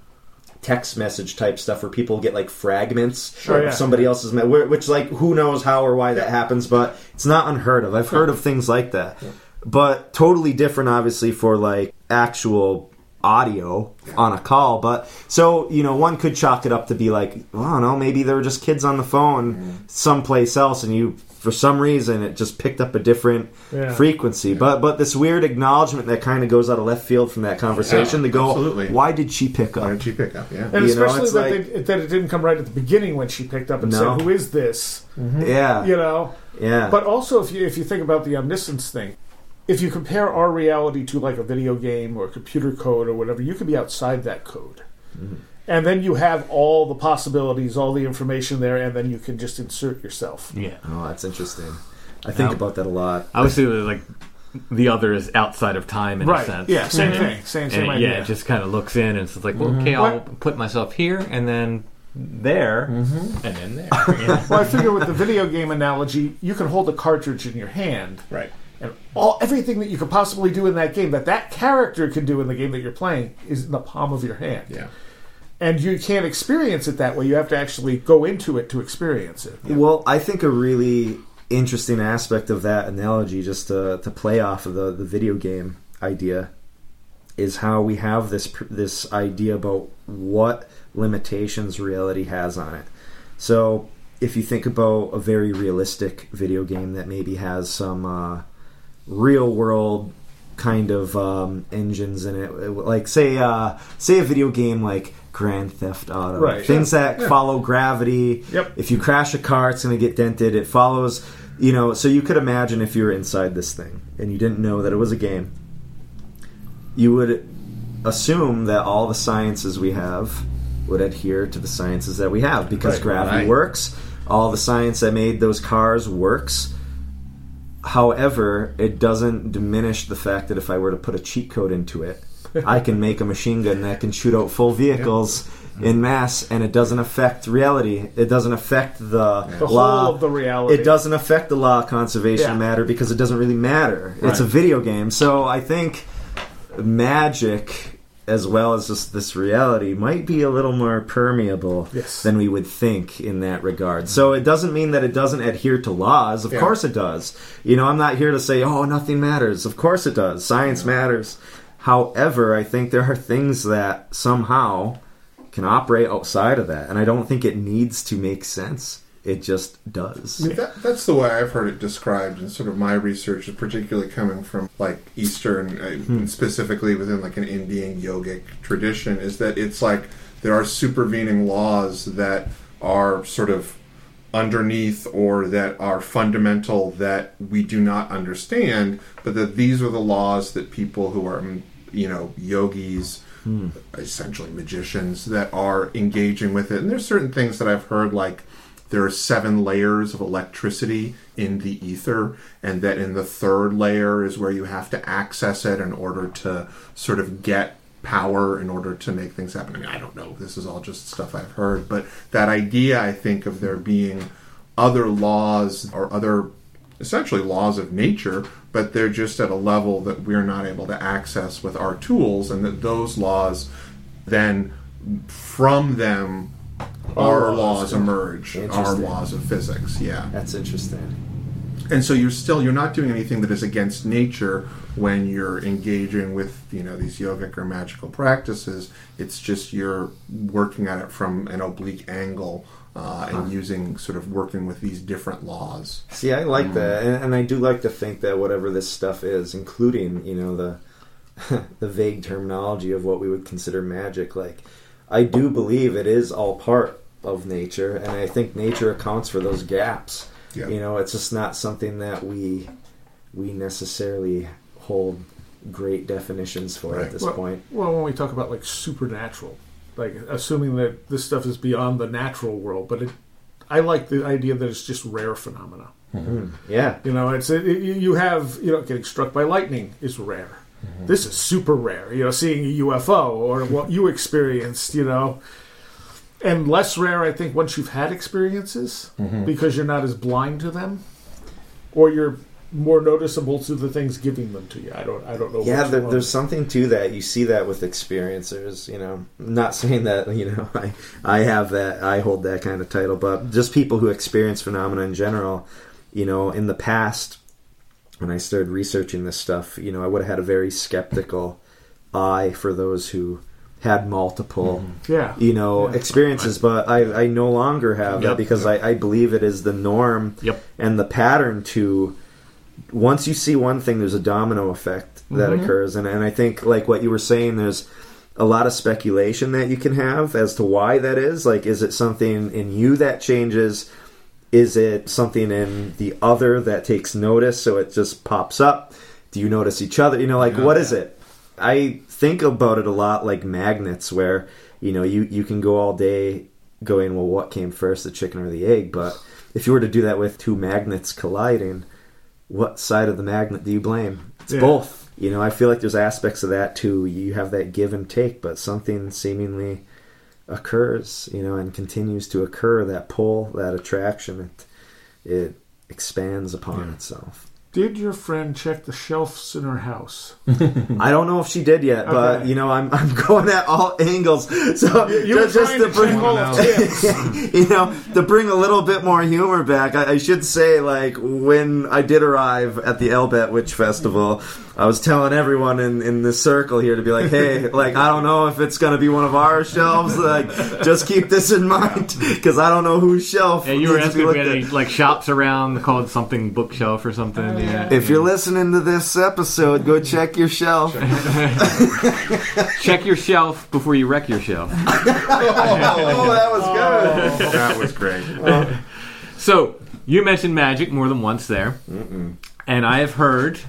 text message type stuff where people get, like, fragments sure, of yeah. somebody else's, me- which, like, who knows how or why that happens, but it's not unheard of. I've heard of things like that, yeah. but totally different, obviously, for, like, actual audio yeah. on a call. But so, you know, one could chalk it up to be like, well, I don't know, maybe there were just kids on the phone mm-hmm. someplace else, and you, for some reason, it just picked up a different yeah. frequency. Yeah. But but this weird acknowledgement that kind of goes out of left field from that conversation yeah, to go, absolutely. why did she pick up? Why did she pick up, yeah. And you especially know, it's that, like, they, that it didn't come right at the beginning when she picked up and no. said, who is this? Mm-hmm. Yeah. You know? Yeah. But also, if you if you think about the omniscience thing, if you compare our reality to, like, a video game or computer code or whatever, you could be outside that code. Mm-hmm. And then you have all the possibilities, all the information there, and then you can just insert yourself. Yeah. Oh, that's interesting. I think um, about that a lot. I was thinking, like, the other is outside of time in right. a sense. Yeah, same and thing. It, same same it, idea. Yeah, it just kind of looks in, and it's like, well, mm-hmm. okay, I'll what? put myself here, and then there, mm-hmm. and then there. Yeah. Well, I figure with the video game analogy, you can hold a cartridge in your hand. Right. And all everything that you could possibly do in that game, that that character can do in the game that you're playing, is in the palm of your hand. Yeah. And you can't experience it that way. You have to actually go into it to experience it. Yeah. Well, I think a really interesting aspect of that analogy, just to, to play off of the, the video game idea, is how we have this this idea about what limitations reality has on it. So if you think about a very realistic video game that maybe has some uh, real-world kind of um, engines in it, like, say, uh, say a video game like Grand Theft Auto. Right, Things yeah, that yeah. follow gravity. Yep. If you crash a car, it's going to get dented. It follows, you know, so you could imagine if you were inside this thing and you didn't know that it was a game, you would assume that all the sciences we have would adhere to the sciences that we have because right, gravity right. works. All the science that made those cars works. However, it doesn't diminish the fact that if I were to put a cheat code into it, I can make a machine gun that can shoot out full vehicles yeah. in mass, and it doesn't affect reality. It doesn't affect the, the law whole of the reality. It doesn't affect the law of conservation yeah. matter because it doesn't really matter. Right. It's a video game. So I think magic, as well as just this reality, might be a little more permeable yes. than we would think in that regard. So it doesn't mean that it doesn't adhere to laws. Of yeah. course it does. You know, I'm not here to say, oh, nothing matters. Of course it does. Science yeah. matters. However, I think there are things that somehow can operate outside of that, and I don't think it needs to make sense. It just does. I mean, that, that's the way I've heard it described in sort of my research, particularly coming from, like, Eastern, uh, hmm. specifically within, like, an Indian yogic tradition, is that it's like there are supervening laws that are sort of underneath or that are fundamental that we do not understand, but that these are the laws that people who are... you know, yogis, hmm. essentially magicians, that are engaging with it. And there's certain things that I've heard, like there are seven layers of electricity in the ether, and that in the third layer is where you have to access it in order to sort of get power in order to make things happen. I mean, I don't know. This is all just stuff I've heard. But that idea, I think, of there being other laws or other, essentially laws of nature, but they're just at a level that we're not able to access with our tools, and that those laws then, from them, our, our laws, laws emerge, our laws of physics. Yeah. That's interesting. And so you're still, you're not doing anything that is against nature when you're engaging with, you know, these yogic or magical practices. It's just you're working at it from an oblique angle uh, and huh. using, sort of working with these different laws. See, I like mm. that. And, and I do like to think that whatever this stuff is, including, you know, the the vague terminology of what we would consider magic, like, I do believe it is all part of nature, and I think nature accounts for those gaps. Yep. You know, it's just not something that we we necessarily hold great definitions for right. at this well, point. Well, when we talk about, like, supernatural, like, assuming that this stuff is beyond the natural world, but it, I like the idea that it's just rare phenomena. Mm-hmm. Yeah. You know, it's it, you have, you know, getting struck by lightning is rare. Mm-hmm. This is super rare, you know, seeing a U F O or what you experienced, you know. And less rare, I think, once you've had experiences, mm-hmm. because you're not as blind to them, or you're more noticeable to the things giving them to you. I don't I don't know. Yeah, there, there's something to that. You see that with experiencers, you know. I'm not saying that, you know, I, I have that, I hold that kind of title, but just people who experience phenomena in general, you know, in the past, when I started researching this stuff, you know, I would have had a very skeptical eye for those who had multiple, mm-hmm. yeah. you know, yeah. experiences. But I, I no longer have yep. that, because yep. I, I believe it is the norm yep. and the pattern to, once you see one thing, there's a domino effect that mm-hmm. occurs. And, and I think, like what you were saying, there's a lot of speculation that you can have as to why that is. Like, is it something in you that changes? Is it something in the other that takes notice, so it just pops up? Do you notice each other? You know, like, yeah. what is it? I think about it a lot like magnets, where, you know, you, you can go all day going, well, what came first, the chicken or the egg? But if you were to do that with two magnets colliding, what side of the magnet do you blame? It's yeah. both. You know, I feel like there's aspects of that, too. You have that give and take, but something seemingly occurs, you know, and continues to occur, that pull, that attraction, it, it expands upon yeah. itself. Did your friend check the shelves in her house? I don't know if she did yet, but okay. you know, I'm I'm going at all angles. So you, you just, just to, to bring, you know, to bring a little bit more humor back, I, I should say, like, when I did arrive at the Albatwitch Festival, I was telling everyone in in this circle here to be like, hey, like, I don't know if it's going to be one of our shelves. Like, just keep this in mind, because I don't know whose shelf. Yeah, you were asking if we had any, like, shops around called something Bookshelf or something. Uh, Yeah, if yeah. you're listening to this episode, go check your shelf. Check your shelf before you wreck your shelf. oh, that was oh. good. That was great. Oh. So, you mentioned magic more than once there. Mm-mm. And I have heard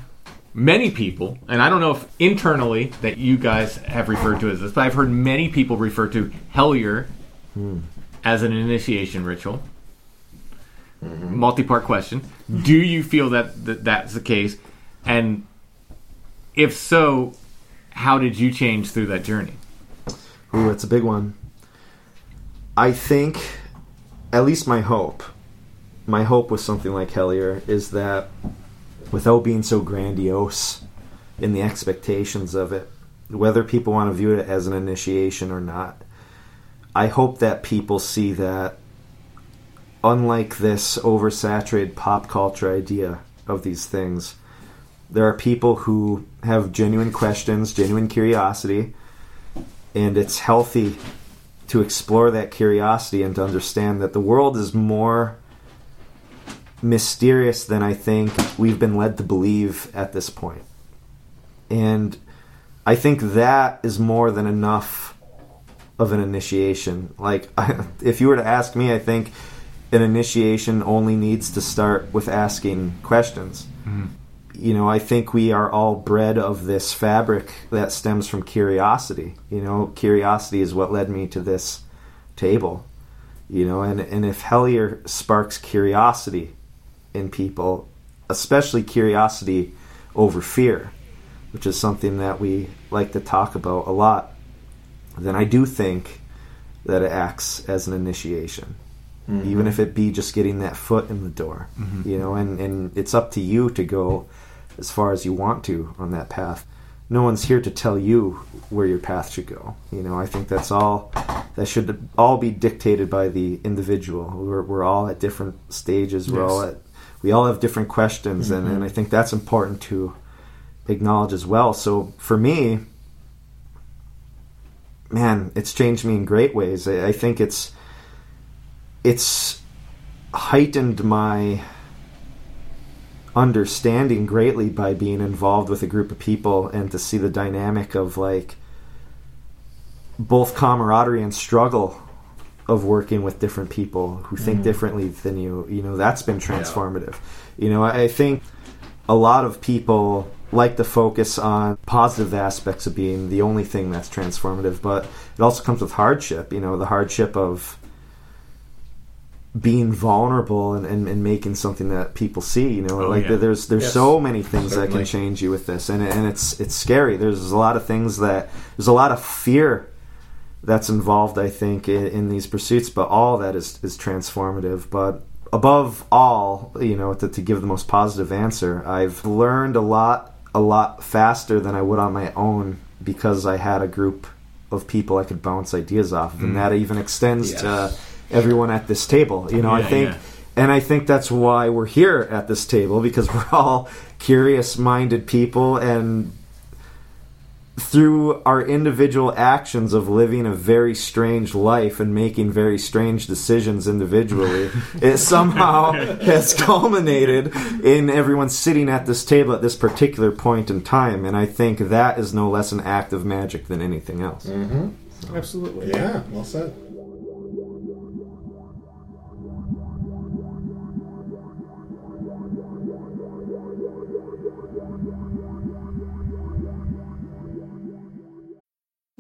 many people, and I don't know if internally that you guys have referred to as this, but I've heard many people refer to Hellier hmm. as an initiation ritual. Mm-hmm. Multi-part question. Do you feel that, that that's the case? And if so, how did you change through that journey? Ooh, it's a big one. I think, at least my hope, my hope with something like Hellier is that without being so grandiose in the expectations of it, whether people want to view it as an initiation or not, I hope that people see that, unlike this oversaturated pop culture idea of these things, there are people who have genuine questions, genuine curiosity, and it's healthy to explore that curiosity and to understand that the world is more mysterious than I think we've been led to believe at this point. And I think that is more than enough of an initiation. Like, I, if you were to ask me, I think an initiation only needs to start with asking questions. Mm-hmm. You know, I think we are all bred of this fabric that stems from curiosity. You know, curiosity is what led me to this table. You know, and, and if Hellier sparks curiosity in people, especially curiosity over fear, which is something that we like to talk about a lot, then I do think that it acts as an initiation, mm-hmm. even if it be just getting that foot in the door, mm-hmm. you know, and, and it's up to you to go as far as you want to on that path. No one's here to tell you where your path should go. You know, I think that's all, that should all be dictated by the individual. We're, we're all at different stages. We're yes. all at, we all have different questions. Mm-hmm. And, and I think that's important to acknowledge as well. So for me, man, it's changed me in great ways. I, I think it's it's heightened my understanding greatly by being involved with a group of people and to see the dynamic of like both camaraderie and struggle of working with different people who think mm. differently than you. You know, that's been transformative. Yeah. You know, I, I think a lot of people like to focus on positive aspects of being the only thing that's transformative, but it also comes with hardship, you know, the hardship of being vulnerable and, and, and making something that people see, you know, oh, like yeah. there's there's yes. so many things Certainly. that can change you with this, and and it's it's scary. There's a lot of things that, there's a lot of fear that's involved, I think, in, in these pursuits, but all that is, is transformative. But above all, you know, to, to give the most positive answer, I've learned a lot a lot faster than I would on my own because I had a group of people I could bounce ideas off of, and mm. that even extends yes. to everyone at this table. You know, yeah, I think, yeah. and I think that's why we're here at this table, because we're all curious-minded people, and through our individual actions of living a very strange life and making very strange decisions individually, it somehow has culminated in everyone sitting at this table at this particular point in time. And I think that is no less an act of magic than anything else. Mm-hmm. So. Absolutely. Yeah, well said.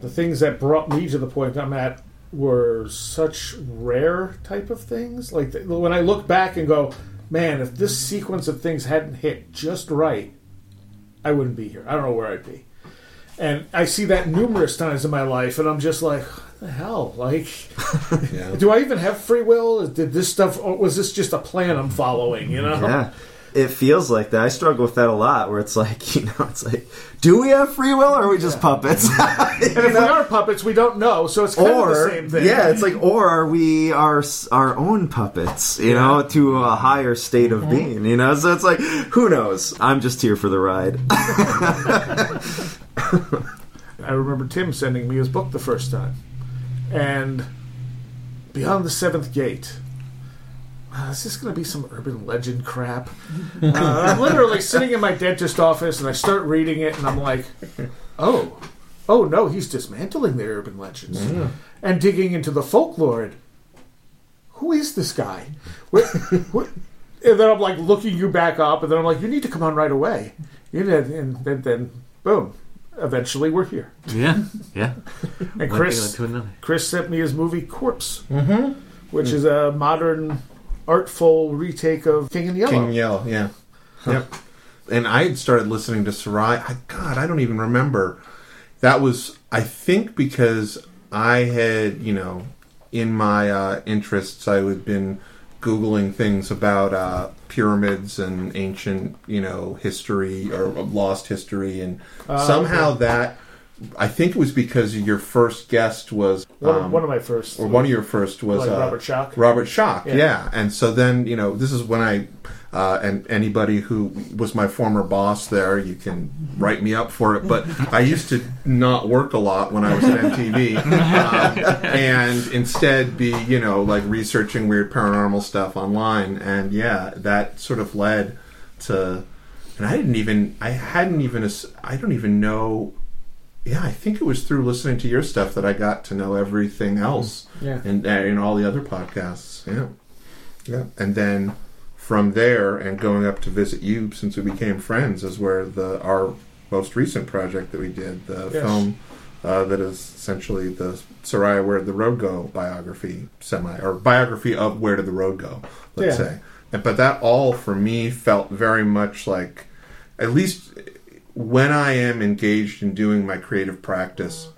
The things that brought me to the point I'm at were such rare type of things. Like, when I look back and go, man, if this sequence of things hadn't hit just right, I wouldn't be here. I don't know where I'd be. And I see that numerous times in my life, and I'm just like, what the hell? Like, yeah. do I even have free will? Did this stuff, or was this just a plan I'm following, you know? Yeah. It feels like that. I struggle with that a lot, where it's like, you know, it's like, do we have free will, or are we just yeah. puppets? And if know? we are puppets, we don't know, so it's kind or, of the same thing. Yeah, it's like, or are we our, our own puppets, you yeah. know, to a higher state mm-hmm. of being, you know? So it's like, who knows? I'm just here for the ride. I remember Tim sending me his book the first time. And Beyond the Seventh Gate... Uh, is this going to be some urban legend crap? Uh, I'm literally sitting in my dentist office, and I start reading it, and I'm like, oh, oh no, he's dismantling the urban legends mm-hmm. and digging into the folklore. Who is this guy? What, what? And then I'm like looking you back up, and then I'm like, you need to come on right away. You know, and then, then boom, eventually we're here. Yeah, yeah. And Chris, Chris sent me his movie Corpse, mm-hmm. which mm. is a modern... artful retake of King in Yellow. King in Yellow, yeah. Huh. Yep. And I had started listening to Soraya. I, God, I don't even remember. That was, I think, because I had, you know, in my uh, interests, I had been Googling things about uh, pyramids and ancient, you know, history or lost history. And uh, somehow okay. that I think it was because your first guest was... One, um, one of my first. Or was, one of your first was... Like uh, Robert Schock. Robert Schock, yeah. yeah. And so then, you know, this is when I... Uh, and anybody who was my former boss there, you can write me up for it. But I used to not work a lot when I was at M T V. Um, and instead be, you know, like researching weird paranormal stuff online. And yeah, that sort of led to... And I didn't even... I hadn't even... I don't even know... Yeah, I think it was through listening to your stuff that I got to know everything else, yeah, and and all the other podcasts. Yeah, yeah, and then from there and going up to visit you, since we became friends, is where the our most recent project that we did, the yes. film uh, that is essentially the Soraya Where Did the Road Go biography, semi or biography of Where Did the Road Go, let's yeah. say. And, but that all for me felt very much like, at least when I am engaged in doing my creative practice,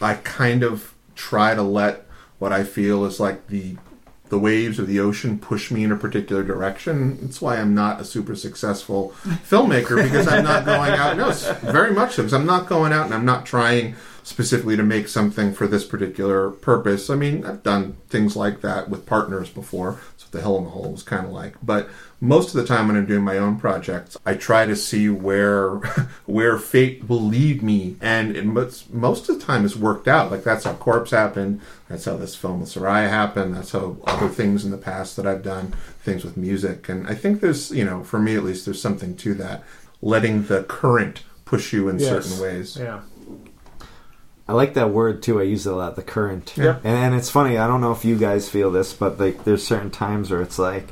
I kind of try to let what I feel is like the the waves of the ocean push me in a particular direction. That's why I'm not a super successful filmmaker, because I'm not going out. No, very much so, because I'm not going out and I'm not trying specifically to make something for this particular purpose. I mean, I've done things like that with partners before. That's what the Hell in the Hole was kind of like. But most of the time when I'm doing my own projects, I try to see where where fate will lead me. And it, most of the time it's worked out. Like, that's how Corpse happened. That's how this film with Soraya happened. That's how other things in the past that I've done, things with music. And I think there's, you know, for me at least, there's something to that. Letting the current push you in yes. certain ways. Yeah. I like that word, too. I use it a lot, the current. Yep. And, and it's funny. I don't know if you guys feel this, but like there's certain times where it's like,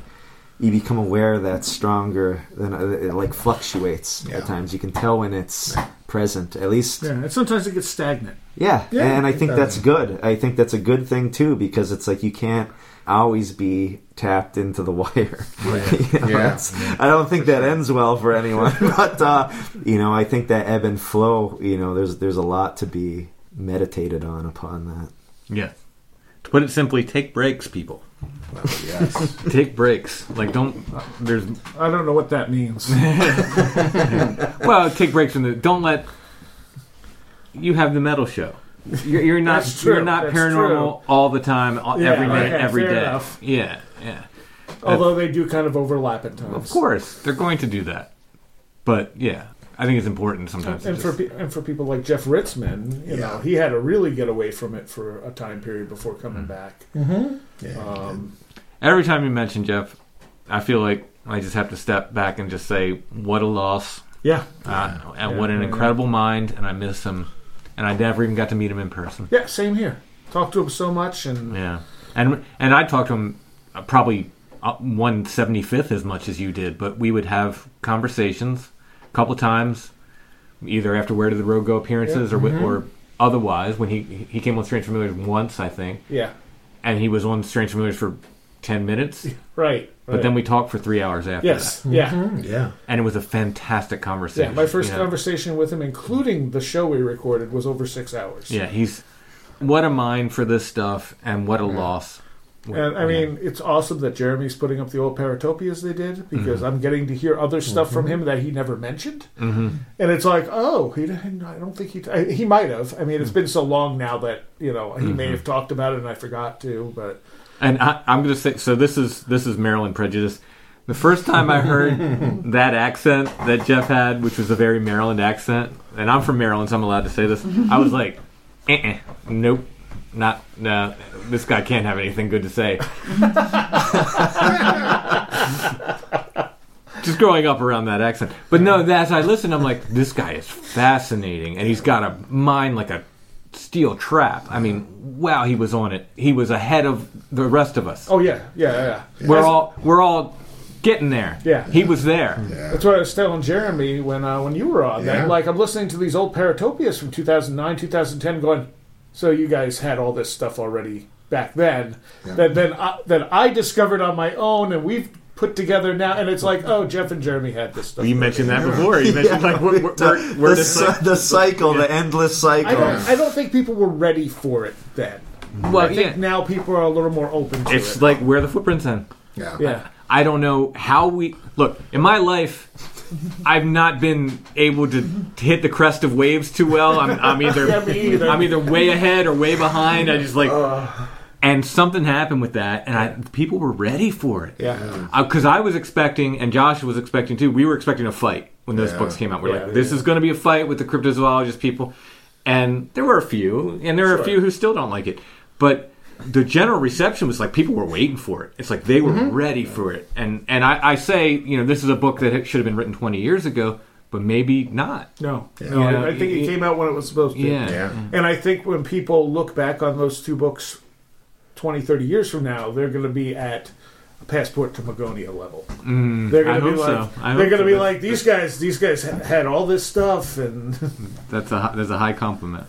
you become aware that's stronger than it like fluctuates yeah. at times. You can tell when it's yeah. present, at least. Yeah, and sometimes it gets stagnant. Yeah, yeah and I think that's good. I think that's a good thing too, because it's like you can't always be tapped into the wire. Yeah. you know, yeah. yeah. I don't think that ends well for anyone, but uh, you know, I think that ebb and flow. You know, there's there's a lot to be meditated on upon that. Yeah. To put it simply, take breaks, people. Well, yes. Take breaks. Like, don't. There's. I don't know what that means. Well, take breaks from the. Don't let. You have the metal show. You're, you're not. That's true. You're not That's paranormal true. all the time, all, yeah, every night, okay, every fair day. Enough. Yeah, yeah. Although That's, they do kind of overlap at times. Of course, they're going to do that. But yeah, I think it's important sometimes. And, and just... for pe- and for people like Jeff Ritzman, you yeah. know, he had to really get away from it for a time period before coming mm-hmm. back. Mm-hmm. Yeah, um, every time you mention Jeff, I feel like I just have to step back and just say, what a loss. Yeah. Uh, yeah. And what an incredible yeah. mind, and I miss him. And I never even got to meet him in person. Yeah, same here. Talked to him so much. and Yeah. And, and I talked to him probably one seventy-fifth as much as you did, but we would have conversations couple times, either after Where Did the Road Go appearances yeah. or mm-hmm. or otherwise. When he he came on Strange Familiars once, I think. Yeah. And he was on Strange Familiars for ten minutes. Right. But right. then we talked for three hours after yes. that. Yes. Yeah. Mm-hmm. Yeah. And it was a fantastic conversation. Yeah. My first you know? conversation with him, including the show we recorded, was over six hours. Yeah. He's what a mind for this stuff, and what a mm-hmm. loss. And I mean, yeah. it's awesome that Jeremy's putting up the old Paratopias they did, because mm-hmm. I'm getting to hear other stuff mm-hmm. from him that he never mentioned. Mm-hmm. And it's like, oh, he didn't, I don't think he... T- I, he might have. I mean, it's been so long now that, you know, he mm-hmm. may have talked about it and I forgot to, but... And I, I'm going to say, so this is this is Maryland prejudice. The first time I heard that accent that Jeff had, which was a very Maryland accent, and I'm from Maryland, so I'm allowed to say this, I was like, uh-uh, nope. Not no. This guy can't have anything good to say. Just growing up around that accent, but no. As I listen, I'm like, this guy is fascinating, and he's got a mind like a steel trap. I mean, wow, he was on it. He was ahead of the rest of us. Oh yeah, yeah, yeah. yeah. We're all we're all getting there. Yeah, he was there. Yeah. That's what I was telling Jeremy when uh, when you were on. Yeah. That. Like, I'm listening to these old Paratopias from two thousand nine, two thousand ten, going, so you guys had all this stuff already back then yeah. that then I, that I discovered on my own, and we've put together now, and it's like, oh, Jeff and Jeremy had this stuff. You mentioned that before. You mentioned yeah. like we're, we're, we're, we're the, c- like, the cycle, yeah. the endless cycle. I don't, I don't think people were ready for it then. Well, I think yeah. now people are a little more open to it's it. It's like where are the footprints in. Yeah. yeah. I, I don't know how we look in my life. I've not been able to hit the crest of waves too well. I'm, I'm either, yeah, me either I'm either way ahead or way behind. I just like, uh. and something happened with that, and I, people were ready for it. Yeah, because I, I was expecting, and Josh was expecting too. We were expecting a fight when those yeah. books came out. We're yeah, like, this yeah. is going to be a fight with the cryptozoologist people, and there were a few, and there are sure. a few who still don't like it, but. The general reception was like people were waiting for it. It's like they were mm-hmm. ready for it. And and I, I say, you know, this is a book that should have been written twenty years ago, but maybe not. No. Yeah. no yeah. I think it came out when it was supposed to. Yeah. yeah. And I think when people look back on those two books twenty, thirty years from now, they're going to be at a Passport to Megonia level. Mm, they're going to be like, so. they're going to so. be like these guys. These guys had all this stuff, and that's a that's a high compliment.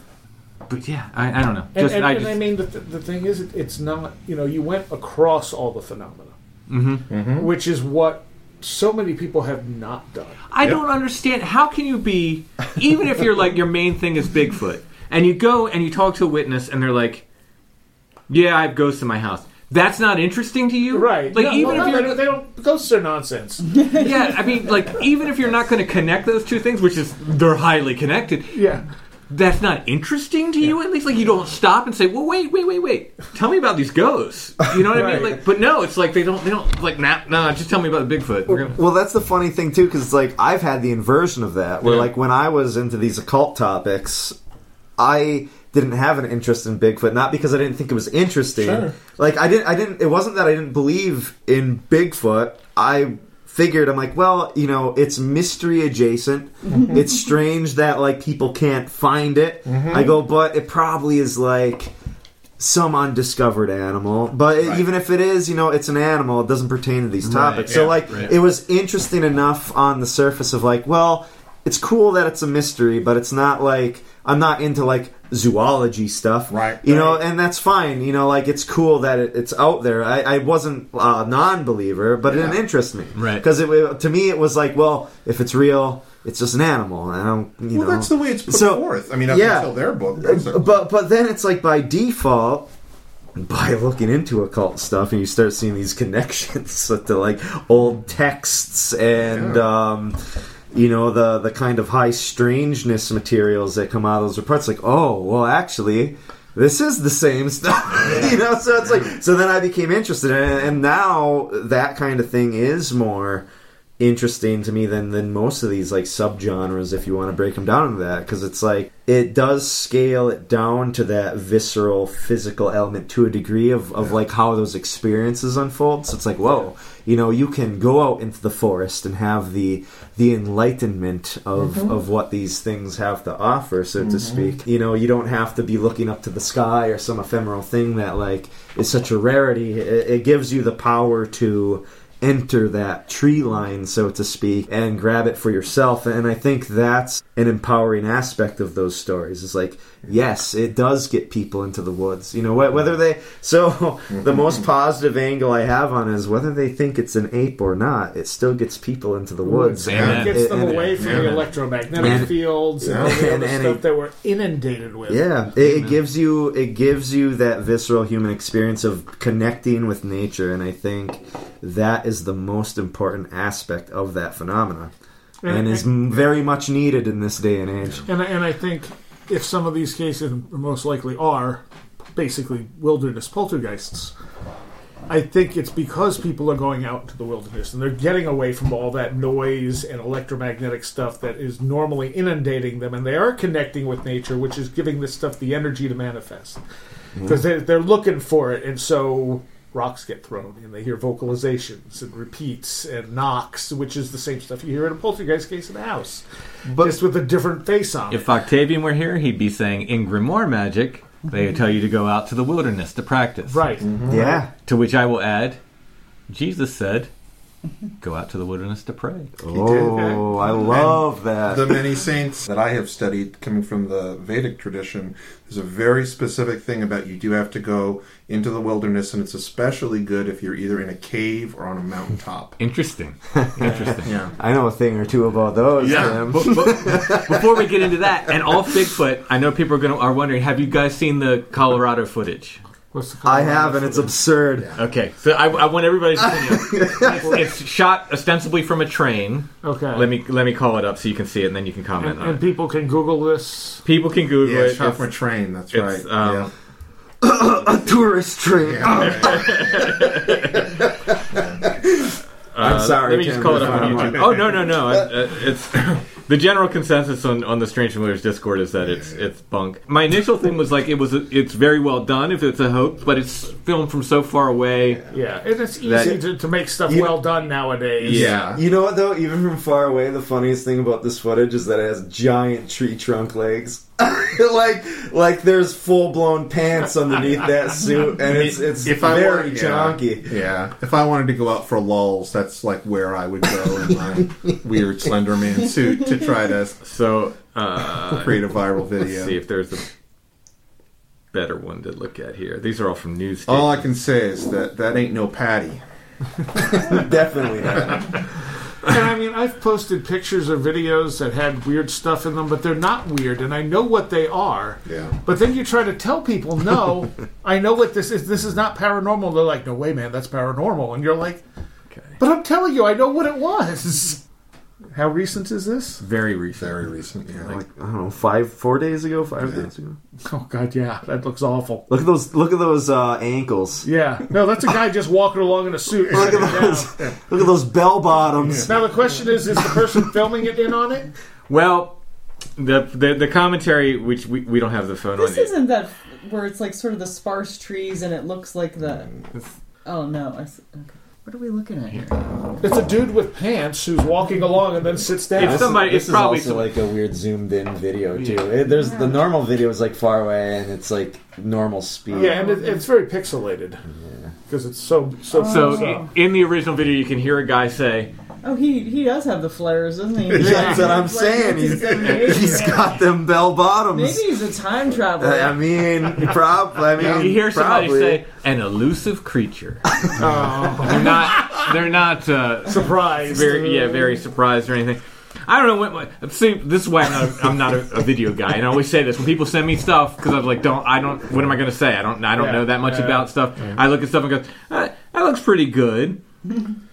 But yeah, I, I don't know. Just, and and I, just, I mean, the, th- the thing is, it, it's not, you know, you went across all the phenomena, mm-hmm. Mm-hmm. which is what so many people have not done. I yep. don't understand. How can you be, even if you're like, your main thing is Bigfoot, and you go and you talk to a witness and they're like, yeah, I have ghosts in my house. That's not interesting to you? Right. Like, no, even well, if you're, no, they don't, ghosts are nonsense. Yeah, I mean, like, even if you're not going to connect those two things, which is, they're highly connected. Yeah. That's not interesting to yeah. you, at least. Like, you don't stop and say, well, wait, wait, wait, wait. Tell me about these ghosts. You know what right. I mean? Like, but no, it's like they don't, they don't, like, nah, nah, just tell me about the Bigfoot. Well, gonna... well that's the funny thing, too, because, like, I've had the inversion of that, where, yeah. like, when I was into these occult topics, I didn't have an interest in Bigfoot, not because I didn't think it was interesting. Sure. Like, I didn't, I didn't, it wasn't that I didn't believe in Bigfoot. I... figured, I'm like, well, you know, it's mystery adjacent. Mm-hmm. It's strange that, like, people can't find it. Mm-hmm. I go, but it probably is, like, some undiscovered animal. But right. it, even if it is, you know, it's an animal. It doesn't pertain to these topics. Right, yeah, so, like, right. it was interesting enough on the surface of, like, well, it's cool that it's a mystery, but it's not, like, I'm not into, like, zoology stuff. Right. You right. know, and that's fine. You know, like, it's cool that it, it's out there. I, I wasn't a non-believer, but yeah. it didn't interest me. Right. Because it, to me, it was like, well, if it's real, it's just an animal. And I don't, you well, know. That's the way it's put so, forth. I mean, up yeah, until their book. Basically. But But then it's like, by default, by looking into occult stuff, and you start seeing these connections to, like, old texts and... Yeah. um You know, the the kind of high strangeness materials that come out of those reports, like, oh, well, actually, this is the same stuff. Yeah. You know, so it's like, so then I became interested in it, and now that kind of thing is more interesting to me than, than most of these, like, subgenres, if you want to break them down into that, because it's like, it does scale it down to that visceral, physical element to a degree of, of yeah. like, how those experiences unfold. So it's like, whoa, you know, you can go out into the forest and have the the enlightenment of, mm-hmm. of what these things have to offer, so mm-hmm. to speak. You know, you don't have to be looking up to the sky or some ephemeral thing that, like, is such a rarity. It, it gives you the power to... enter that tree line, so to speak, and grab it for yourself. And I think that's an empowering aspect of those stories. It's like, yes, it does get people into the woods, you know, whether they so the most positive angle I have on it is whether they think it's an ape or not, it still gets people into the woods. Ooh, and it gets them and, away and, from and, the electromagnetic and, fields and all the and, other and stuff it, that we're inundated with. Yeah, it, it gives you it gives you that visceral human experience of connecting with nature, and I think that is the most important aspect of that phenomena, and, and is and, very much needed in this day and age. And and I think if some of these cases most likely are basically wilderness poltergeists, I think it's because people are going out into the wilderness and they're getting away from all that noise and electromagnetic stuff that is normally inundating them, and they are connecting with nature, which is giving this stuff the energy to manifest because yeah. they're, they're looking for it, and so rocks get thrown and they hear vocalizations and repeats and knocks, which is the same stuff you hear in a poltergeist case in the house, but just with a different face on. If Octavian were here, he'd be saying in Grimoire Magic they would tell you to go out to the wilderness to practice, right? Mm-hmm. Yeah, to which I will add, Jesus said go out to the wilderness to pray. Oh, I love and that. The many saints that I have studied coming from the Vedic tradition, there's a very specific thing about you do have to go into the wilderness, and it's especially good if you're either in a cave or on a mountaintop. Interesting. Interesting. Yeah. I know a thing or two about those. Yeah. But, but, before we get into that, and all Bigfoot, I know people are, gonna, are wondering, have you guys seen the Colorado footage? What's the I have, and it's it? absurd. Yeah. Okay, so I, I want everybody to know. It's shot ostensibly from a train. Okay. Let me let me call it up so you can see it, and then you can comment and, on and it. And people can Google this? People can Google yeah, it. It's shot from a train, that's right. Um, yeah. A tourist train. Yeah. Uh, I'm sorry. Let me just call it up on YouTube. Oh, no, no, no. Uh, it's the general consensus on, on the Strange Familiars Discord is that it's it's bunk. My initial thing was like, it was a, it's very well done if it's a hoax, but it's filmed from so far away. Yeah, yeah. And it's easy to, to make stuff you, well done nowadays. Yeah. You know what, though? Even from far away, the funniest thing about this footage is that it has giant tree trunk legs. like, like there's full-blown pants underneath that suit, and it's it's if very I were, junky. Yeah, yeah. If I wanted to go out for lulls, that's like where I would go in my weird Slenderman suit to try to so uh, create a viral video. Let's see if there's a better one to look at here. These are all from news. All I can say is that that ain't no Patty. Definitely not. And I mean, I've posted pictures or videos that had weird stuff in them, but they're not weird, and I know what they are. Yeah. But then you try to tell people, no, I know what this is. This is not paranormal. They're like, no way, man, that's paranormal. And you're like, okay. But I'm telling you, I know what it was. How recent is this? Very recent. Very recent, yeah. Like, I don't know, five, four days ago, five yeah. days ago. Oh, God, yeah. That looks awful. Look at those Look at those uh, ankles. Yeah. No, that's a guy just walking along in a suit. Look at those down. Look at those bell bottoms. Yeah. Now, the question is, is the person filming it in on it? Well, the the, the commentary, which we, we don't have the phone this on. This isn't it. That where it's like sort of the sparse trees and it looks like the... Oh, no. I see. Okay. What are we looking at here? It's a dude with pants who's walking along and then sits down. It's somebody, this it's is probably also some... like a weird zoomed-in video, too. Yeah. It, there's yeah. The normal video is like far away, and it's like normal speed. Yeah, and it, it's very pixelated. Yeah, because it's so so. Oh. So, so in the original video, you can hear a guy say, "Oh, he he does have the flares, doesn't he?" Yeah, that's what I'm saying. He's he's got them bell bottoms. Maybe he's a time traveler. I mean, probably. I mean, yeah, you hear somebody probably. say, "An elusive creature." Oh. They're not. They're not uh, surprised. Very, yeah, very surprised or anything. I don't know what my... See, this is why I'm not, I'm not a, a video guy, and I always say this when people send me stuff because I'm like, don't I don't what am I going to say? I don't I don't yeah, know that much yeah, about stuff. Yeah. I look at stuff and go, that, that looks pretty good.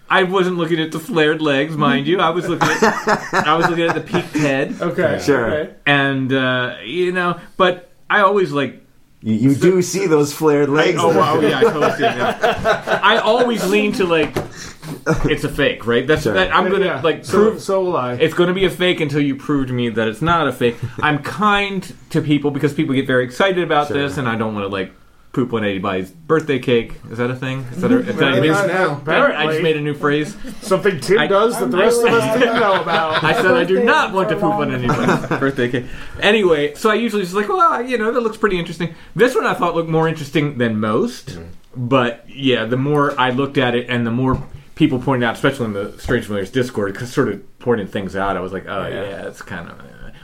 I wasn't looking at the flared legs, mind you. I was looking at I was looking at the peaked head. Okay, yeah. Sure. Okay. And uh, you know, but I always like. You, you so, do see those flared legs. I, oh, wow, yeah, I totally see it now. I always lean to like, it's a fake, right? That's sure. that, I'm gonna yeah. like so, prove. So will I. It's gonna be a fake until you prove to me that it's not a fake. I'm kind to people because people get very excited about sure. this, and I don't want to like poop on anybody's birthday cake. Is that a thing? Is that a? Is that a new, now, I just made a new phrase. Something Tim I, does that the rest of us didn't know about. I said I do not want to poop on anybody's birthday cake. Anyway, so I usually just like, well, you know, that looks pretty interesting. This one I thought looked more interesting than most, mm. but yeah, the more I looked at it and the more people pointed out, especially in the Strange Familiars Discord, because sort of pointed things out, I was like, oh yeah, yeah it's kind of...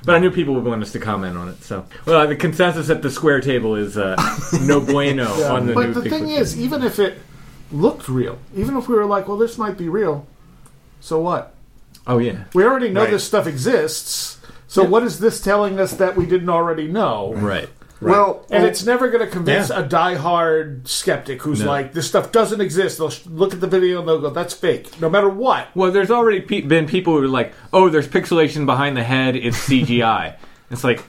But I knew people would want us to comment on it, so... Well, the consensus at the square table is uh, no bueno yeah. on the but new... But the thing is, thing. even if it looked real, even if we were like, well, this might be real, so what? Oh, yeah. We already know right. this stuff exists, so yeah. what is this telling us that we didn't already know? Right. Right. Well, and well, it's never going to convince yeah. a diehard skeptic who's no. like, this stuff doesn't exist. They'll sh- look at the video and they'll go, that's fake, no matter what. Well, there's already pe- been people who are like, oh, there's pixelation behind the head, it's C G I. It's like...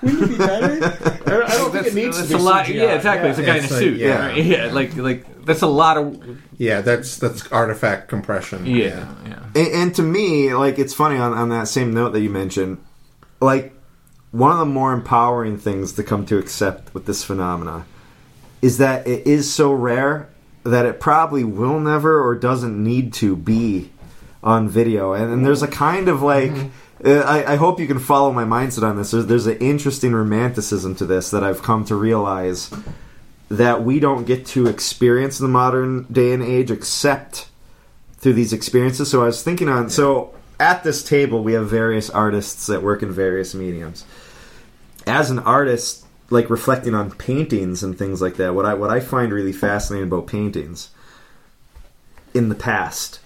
Wouldn't it be better? I don't think it needs to be a lot, C G I. Yeah, exactly. Yeah. It's a guy it's in a suit. Like, yeah. Right? yeah, like like that's a lot of. Yeah, that's that's artifact compression. Yeah, yeah. yeah. And, and to me, like it's funny on, on that same note that you mentioned, like. One of the more empowering things to come to accept with this phenomena is that it is so rare that it probably will never or doesn't need to be on video. And, and there's a kind of like... I, I hope you can follow my mindset on this. There's, there's an interesting romanticism to this that I've come to realize that we don't get to experience in the modern day and age except through these experiences. So I was thinking on... so. At this table, we have various artists that work in various mediums. As an artist, like reflecting on paintings and things like that, what I what I find really fascinating about paintings in the past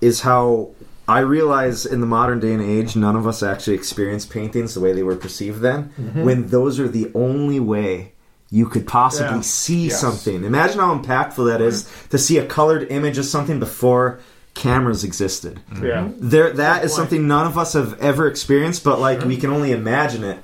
is how I realize in the modern day and age, none of us actually experience paintings the way they were perceived then, mm-hmm. when those are the only way you could possibly yeah. see yes. something. Imagine how impactful that is mm-hmm. to see a colored image of something before cameras existed. Mm-hmm. Yeah, there that is something none of us have ever experienced, but like sure. we can only imagine it.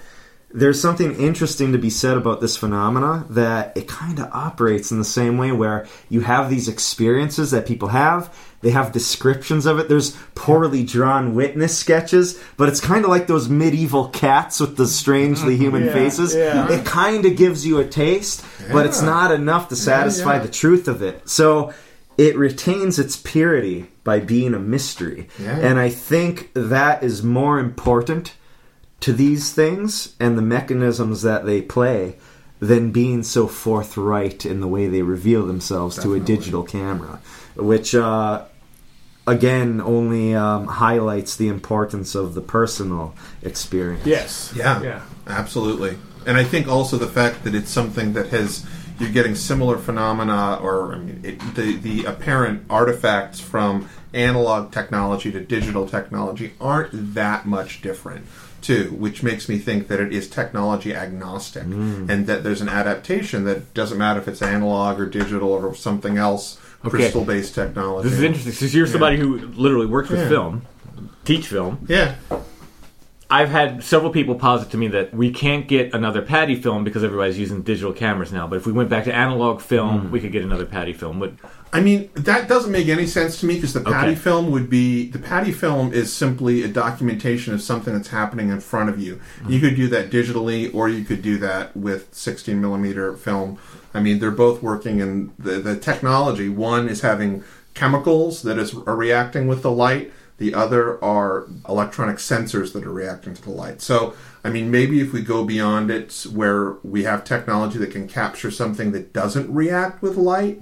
There's something interesting to be said about this phenomena, that it kind of operates in the same way where you have these experiences that people have. They have descriptions of it. There's poorly drawn witness sketches, but it's kind of like those medieval cats with the strangely human yeah, faces. Yeah. It kind of gives you a taste, yeah. but it's not enough to satisfy yeah, yeah. the truth of it. So it retains its purity by being a mystery. Yeah. And I think that is more important to these things and the mechanisms that they play than being so forthright in the way they reveal themselves Definitely. to a digital camera, which uh, again only um, highlights the importance of the personal experience. Yes. Yeah. Yeah. Absolutely. And I think also the fact that it's something that has, you're getting similar phenomena, or I mean, it, the the apparent artifacts from analog technology to digital technology aren't that much different too, which makes me think that it is technology agnostic mm. and that there's an adaptation that doesn't matter if it's analog or digital or something else, okay. crystal-based technology. This is interesting. Since you're yeah. somebody who literally works with yeah. film, teach film. Yeah. I've had several people posit to me that we can't get another Patty film because everybody's using digital cameras now, but if we went back to analog film, mm. we could get another Patty film. But I mean, that doesn't make any sense to me, because the Patty okay. film would be... The Patty film is simply a documentation of something that's happening in front of you. Mm-hmm. You could do that digitally, or you could do that with sixteen millimeter film. I mean, they're both working in the, the technology. One is having chemicals that is, are reacting with the light. The other are electronic sensors that are reacting to the light. So, I mean, maybe if we go beyond it, where we have technology that can capture something that doesn't react with light...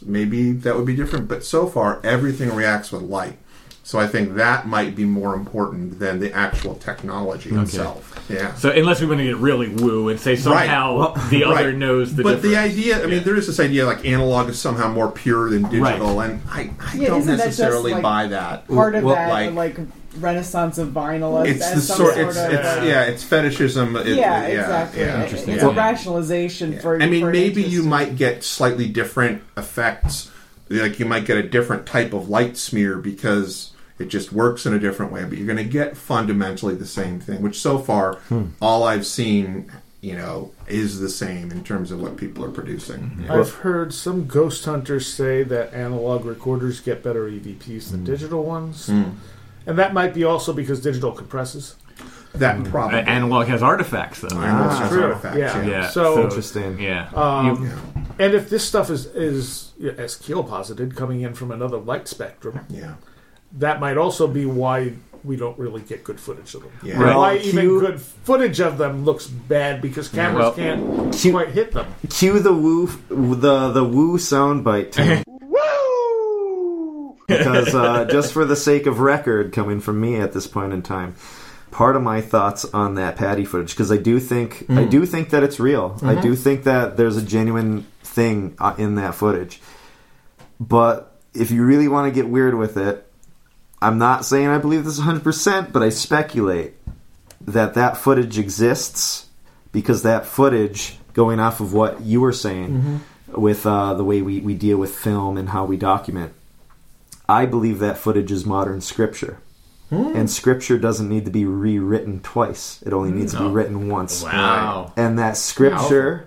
Maybe that would be different, but so far everything reacts with light. So I think that might be more important than the actual technology okay. itself. Yeah. So unless we want to get really woo and say somehow right. well, the other right. knows the but difference. But the idea, I mean, yeah. there is this idea like analog is somehow more pure than digital, right. and I, I yeah, don't necessarily that like buy that. Part of well, that, like, like Renaissance of vinyl as, it's as the some sort, sort it's, of... It's, uh, yeah, it's fetishism. It, yeah, it, yeah, exactly. Yeah. Interesting. It's yeah. a rationalization yeah. for... I mean, for maybe you might get slightly different effects. Like, you might get a different type of light smear because it just works in a different way, but you're going to get fundamentally the same thing, which so far, hmm. all I've seen... you know, is the same in terms of what people are producing. Yeah. I've heard some ghost hunters say that analog recorders get better E V Ps than mm. digital ones. Mm. And that might be also because digital compresses. That mm. probably. Analog has artifacts, though. Analog ah, has true. artifacts, yeah. yeah. yeah. So, so interesting. Yeah. Um, yeah. And if this stuff is, is, as Keel posited, coming in from another light spectrum, yeah. that might also be why... we don't really get good footage of them. Yeah. Right. Why even Q, good footage of them looks bad because cameras well, can't Q, quite hit them. Cue the woo, the the woo sound bite. Woo! Because uh, just for the sake of record, coming from me at this point in time, part of my thoughts on that Patty footage, because I do think mm. I do think that it's real. Mm-hmm. I do think that there's a genuine thing in that footage. But if you really want to get weird with it. I'm not saying I believe this one hundred percent, but I speculate that that footage exists because that footage, going off of what you were saying mm-hmm. with uh, the way we, we deal with film and how we document, I believe that footage is modern scripture. Hmm. And scripture doesn't need to be rewritten twice. It only needs no. to be written once. Wow. And that scripture, wow.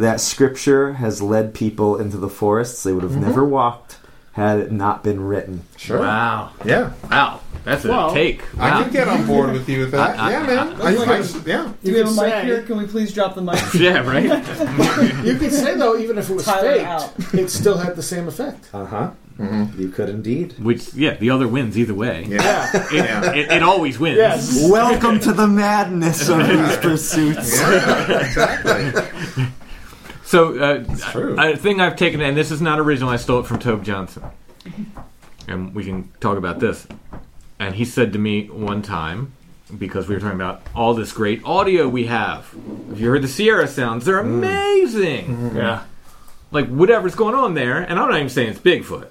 that scripture has led people into the forests they would have mm-hmm. never walked had it not been written. Sure. Wow. Yeah. Wow. That's a well, take. Wow. I can get on board with you with that. I, I, yeah, man. I, I, I, I, I, yeah. You have a mic here? Can we please drop the mic? Yeah, right? You could say, though, even if it was faked, it still had the same effect. Uh-huh. Mm-hmm. You could indeed. Which, yeah, the other wins either way. Yeah. It, yeah. it, it always wins. Yes. Welcome to the madness of these pursuits. Yeah, exactly. So, uh, a thing I've taken, and this is not original, I stole it from Tobe Johnson. And we can talk about this. And he said to me one time, because we were talking about all this great audio we have. Have you heard the Sierra sounds? They're amazing! Mm. Yeah. Like, whatever's going on there, and I'm not even saying it's Bigfoot,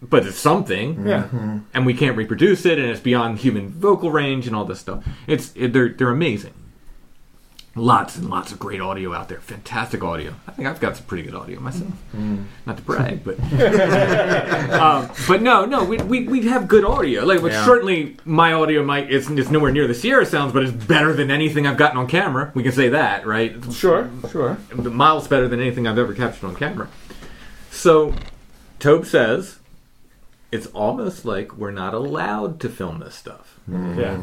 but it's something. Yeah. Mm-hmm. And we can't reproduce it, and it's beyond human vocal range and all this stuff. It's it, they're, they're amazing. Lots and lots of great audio out there. Fantastic audio. I think I've got some pretty good audio myself. Mm. Not to brag, but um, but no, no, we we we have good audio. Like, yeah. certainly my audio mic is it's nowhere near the Sierra sounds, but it's better than anything I've gotten on camera. We can say that, right? Sure, sure. Miles better than anything I've ever captured on camera. So, Tobe says it's almost like we're not allowed to film this stuff. Mm. Yeah.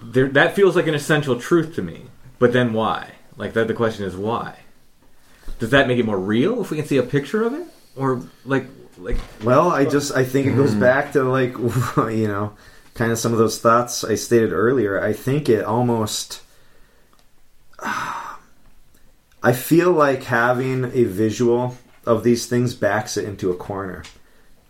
There, that feels like an essential truth to me. But then why? Like, that, the question is why? Does that make it more real if we can see a picture of it? Or, like... like well, I just... I think it goes back to, like, you know, kind of some of those thoughts I stated earlier. I think it almost... Uh, I feel like having a visual of these things backs it into a corner.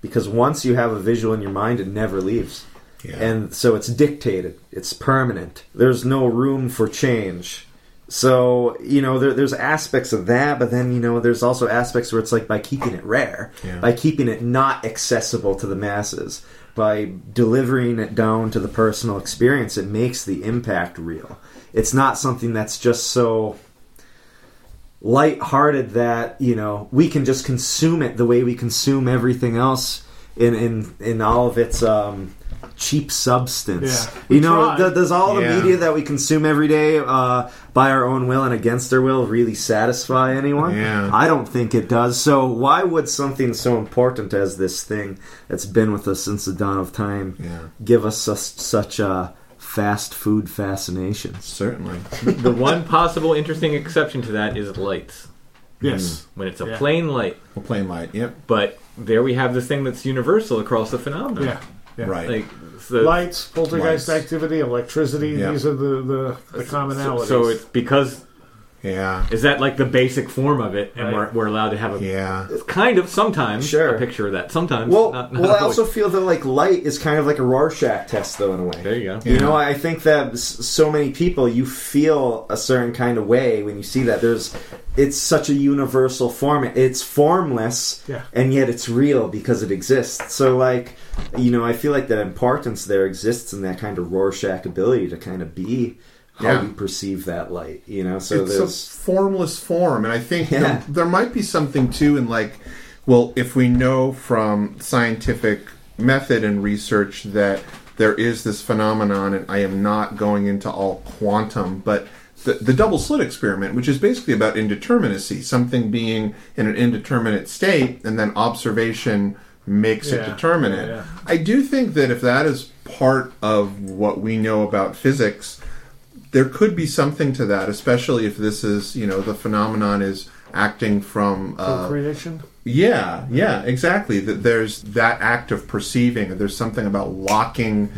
Because once you have a visual in your mind, it never leaves. Yeah. And so it's dictated. It's permanent. There's no room for change. So, you know, there, there's aspects of that, but then, you know, there's also aspects where it's like by keeping it rare, yeah. by keeping it not accessible to the masses, by delivering it down to the personal experience, it makes the impact real. It's not something that's just so lighthearted that, you know, we can just consume it the way we consume everything else in, in, in all of its... um cheap substance. Yeah, you know, th- does all the yeah. media that we consume every day uh, by our own will and against their will really satisfy anyone? Yeah. I don't think it does. So why would something so important as this thing that's been with us since the dawn of time yeah. give us su- such a fast food fascination? Certainly. The one possible interesting exception to that is lights. Yes. Mm. When it's a yeah. plain light. A plain light, yep. But there we have this thing that's universal across the phenomenon. Yeah. Yeah. Right, like, so lights, poltergeist lights. Activity, electricity. Yep. These are the, the, the commonalities. So, so it's because, yeah, is that like the basic form of it, and right. we're we're allowed to have a yeah, kind of sometimes sure. a picture of that. Sometimes, well, not, not well, always. I also feel that like light is kind of like a Rorschach test, though, in a way. There you go. You yeah. know, I think that so many people, you feel a certain kind of way when you see that. There's, it's such a universal form. It's formless, yeah. and yet it's real because it exists. So like. You know, I feel like that importance there exists in that kind of Rorschach ability to kind of be how yeah. we perceive that light, you know? So it's there's... a formless form, and I think yeah. there, there might be something, too, in like, well, if we know from scientific method and research that there is this phenomenon, and I am not going into all quantum, but the, the double slit experiment, which is basically about indeterminacy, something being in an indeterminate state, and then observation... makes yeah. it determinate. Yeah, yeah. I do think that if that is part of what we know about physics, there could be something to that, especially if this is, you know, the phenomenon is acting from... Uh, from creation? Yeah, yeah, exactly. That there's that act of perceiving. There's something about locking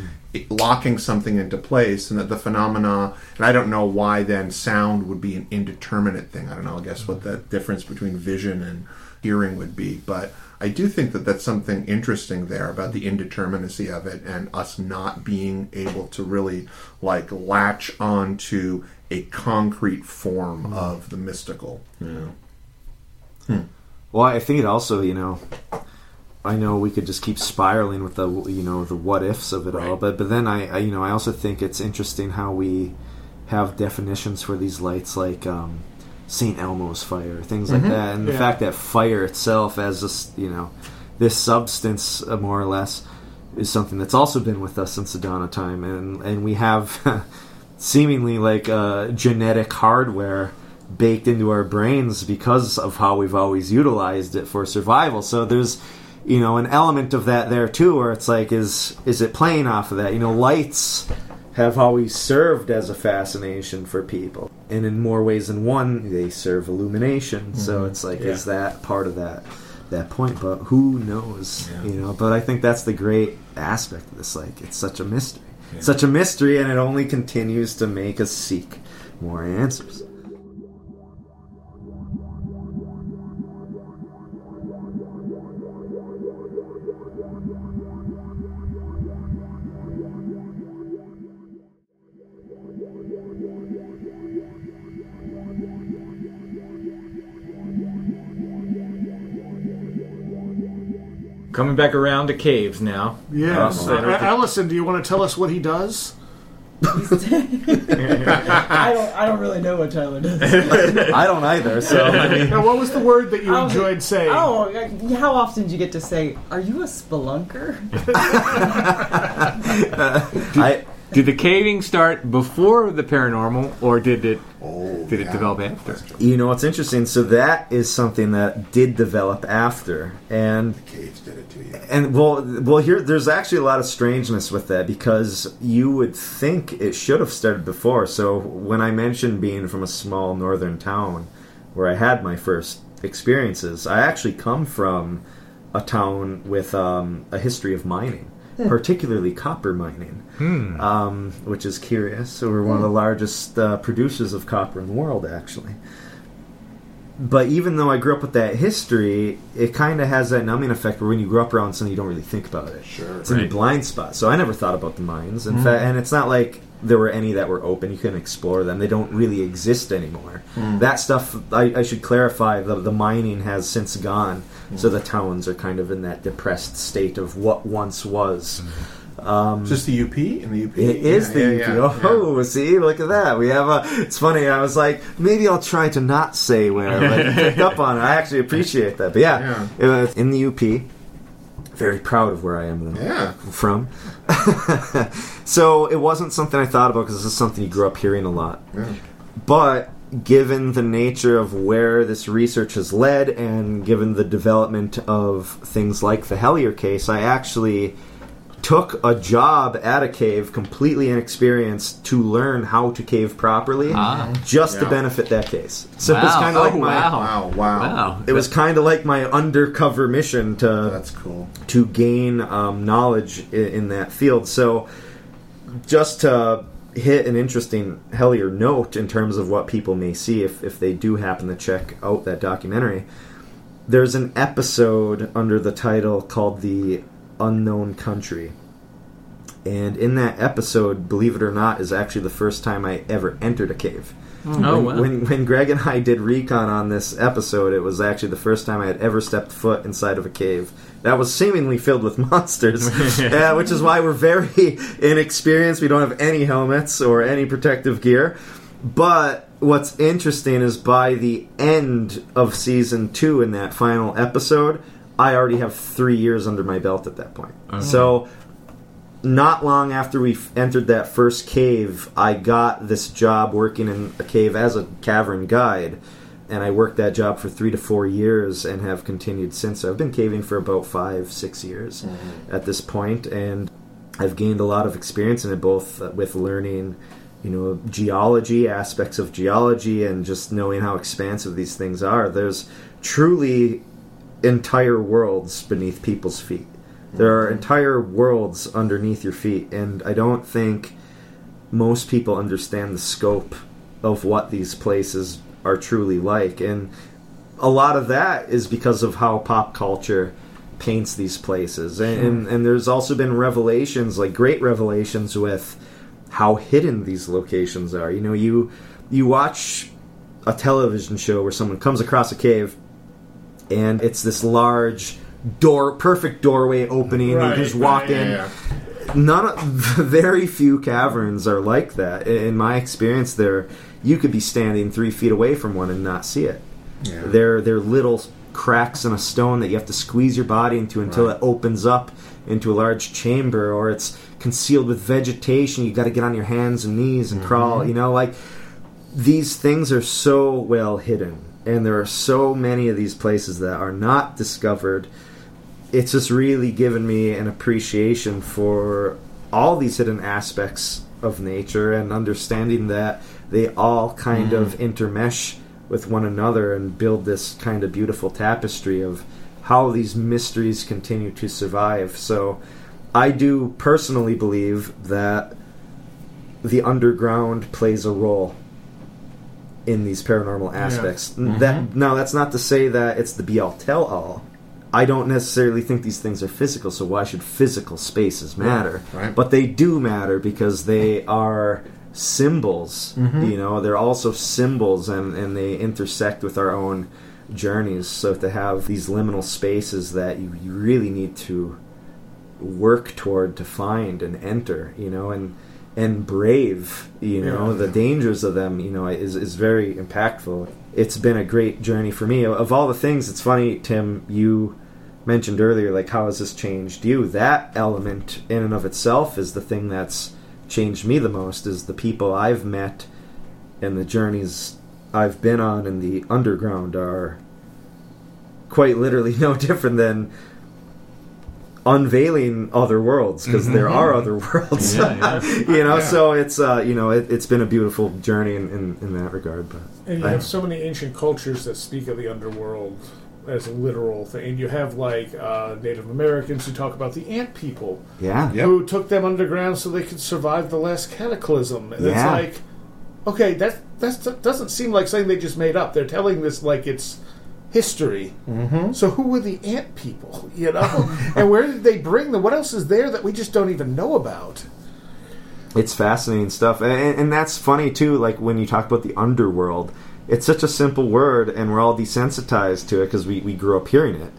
locking something into place, and that the phenomena... And I don't know why then sound would be an indeterminate thing. I don't know, I guess, what the difference between vision and hearing would be, but... I do think that that's something interesting there about the indeterminacy of it and us not being able to really, like, latch on to a concrete form mm. of the mystical. Yeah. Hmm. Well, I think it also, you know, I know we could just keep spiraling with the, you know, the what-ifs of it right. all, but, but then I, I, you know, I also think it's interesting how we have definitions for these lights, like, um, Saint Elmo's fire, things like mm-hmm. that, and yeah. the fact that fire itself, as this, you know, this substance, uh, more or less, is something that's also been with us since the dawn of time, and and we have seemingly like uh, genetic hardware baked into our brains because of how we've always utilized it for survival. So there's, you know, an element of that there too, where it's like, is is it playing off of that? You know, lights have always served as a fascination for people. And in more ways than one, they serve illumination. Mm-hmm. So it's like, yeah. is that part of that that point? But who knows? Yeah. You know. But I think that's the great aspect of this. Like, it's such a mystery. Yeah. It's such a mystery, and it only continues to make us seek more answers. Coming back around to caves now. Yes. Um, uh, Allison, do you want to tell us what he does? I don't. I don't really know what Tyler does. I don't either. So, I mean. Now, what was the word that you I enjoyed like, saying? Oh, how often do you get to say, "Are you a spelunker?" uh, did, I, did the caving start before the paranormal, or did it? Oh, did yeah. it develop after? You know, what's interesting. So that is something that did develop after, and the caves did it to you. And well, well, here there's actually a lot of strangeness with that because you would think it should have started before. So when I mentioned being from a small northern town where I had my first experiences, I actually come from a town with um, a history of mining. Particularly copper mining, hmm. um, which is curious. So we're one of the largest uh, producers of copper in the world, actually. But even though I grew up with that history, it kind of has that numbing effect where when you grow up around something, you don't really think about it. Sure, it's right. in your blind spot. So I never thought about the mines. In mm. fact, and it's not like there were any that were open. You couldn't explore them. They don't really exist anymore. Mm. That stuff, I, I should clarify, the, the mining has since gone. Mm. So the towns are kind of in that depressed state of what once was. Mm. Um, Just the U P? And the U P? It yeah, is the yeah, U P. Yeah, oh, yeah. See? Look at that. We have a... It's funny. I was like, maybe I'll try to not say where. But you picked up on it. I actually appreciate that. But yeah, yeah. It was in the U P. Very proud of where I am though, yeah. from. So it wasn't something I thought about because this is something you grew up hearing a lot. Yeah. But given the nature of where this research has led and given the development of things like the Hellier case, I actually took a job at a cave, completely inexperienced, to learn how to cave properly, ah, just yeah. to benefit that case. So wow. it was kind of oh, like my wow, wow, wow. It was kind of like my undercover mission to that's cool to gain um, knowledge in, in that field. So just to hit an interesting Hellier note in terms of what people may see if if they do happen to check out that documentary. There's an episode under the title called the Unknown Country, and in that episode, believe it or not, is actually the first time I ever entered a cave. Oh, when, wow. when, when Greg and I did recon on this episode, it was actually the first time I had ever stepped foot inside of a cave that was seemingly filled with monsters, uh, which is why we're very inexperienced. We don't have any helmets or any protective gear. But what's interesting is by the end of season two, in that final episode, I already have three years under my belt at that point. Oh. So not long after we entered that first cave, I got this job working in a cave as a cavern guide, and I worked that job for three to four years and have continued since. I've been caving for about five, six years mm-hmm. at this point, and I've gained a lot of experience in it, both with learning, you know, geology, aspects of geology, and just knowing how expansive these things are. There's truly entire worlds beneath people's feet. There are entire worlds underneath your feet, and I don't think most people understand the scope of what these places are truly like. And a lot of that is because of how pop culture paints these places. And, and, and there's also been revelations, like great revelations, with how hidden these locations are. You know, you you watch a television show where someone comes across a cave, and it's this large door, perfect doorway opening. Right, you just walk right, in. Yeah, yeah. None of, very few caverns are like that. In my experience, there you could be standing three feet away from one and not see it. Yeah. They're they're little cracks in a stone that you have to squeeze your body into until right. it opens up into a large chamber, or it's concealed with vegetation. You got to get on your hands and knees and mm-hmm. crawl. You know, like these things are so well hidden. And there are so many of these places that are not discovered. It's just really given me an appreciation for all these hidden aspects of nature and understanding that they all kind mm. of intermesh with one another and build this kind of beautiful tapestry of how these mysteries continue to survive. So I do personally believe that the underground plays a role in these paranormal aspects. Yeah. Mm-hmm. That now, that's not to say that it's the be-all, tell-all. I don't necessarily think these things are physical, so why should physical spaces matter? Yeah, right. But they do matter because they are symbols. Mm-hmm. You know, they're also symbols, and, and they intersect with our own journeys. So to have these liminal spaces that you, you really need to work toward to find and enter, you know, and and brave, you know, yeah. the dangers of them, you know, is, is very impactful. It's been a great journey for me. Of all the things, it's funny, Tim, you mentioned earlier, like, how has this changed you? That element in and of itself is the thing that's changed me the most, is the people I've met and the journeys I've been on in the underground are quite literally no different than unveiling other worlds, because mm-hmm. there are other worlds. Yeah, yeah. you know, yeah. So it's uh, you know it, it's been a beautiful journey in, in, in that regard. But and you I, have so many ancient cultures that speak of the underworld as a literal thing. You have like uh, Native Americans who talk about the ant people, yeah, yep. who took them underground so they could survive the last cataclysm. And yeah. it's like, okay, that that's, that doesn't seem like something they just made up. They're telling this like it's history. Mm-hmm. So who were the ant people, you know? And where did they bring them? What else is there that we just don't even know about? It's fascinating stuff. And, and that's funny, too, like when you talk about the underworld, it's such a simple word, and we're all desensitized to it because we, we grew up hearing it.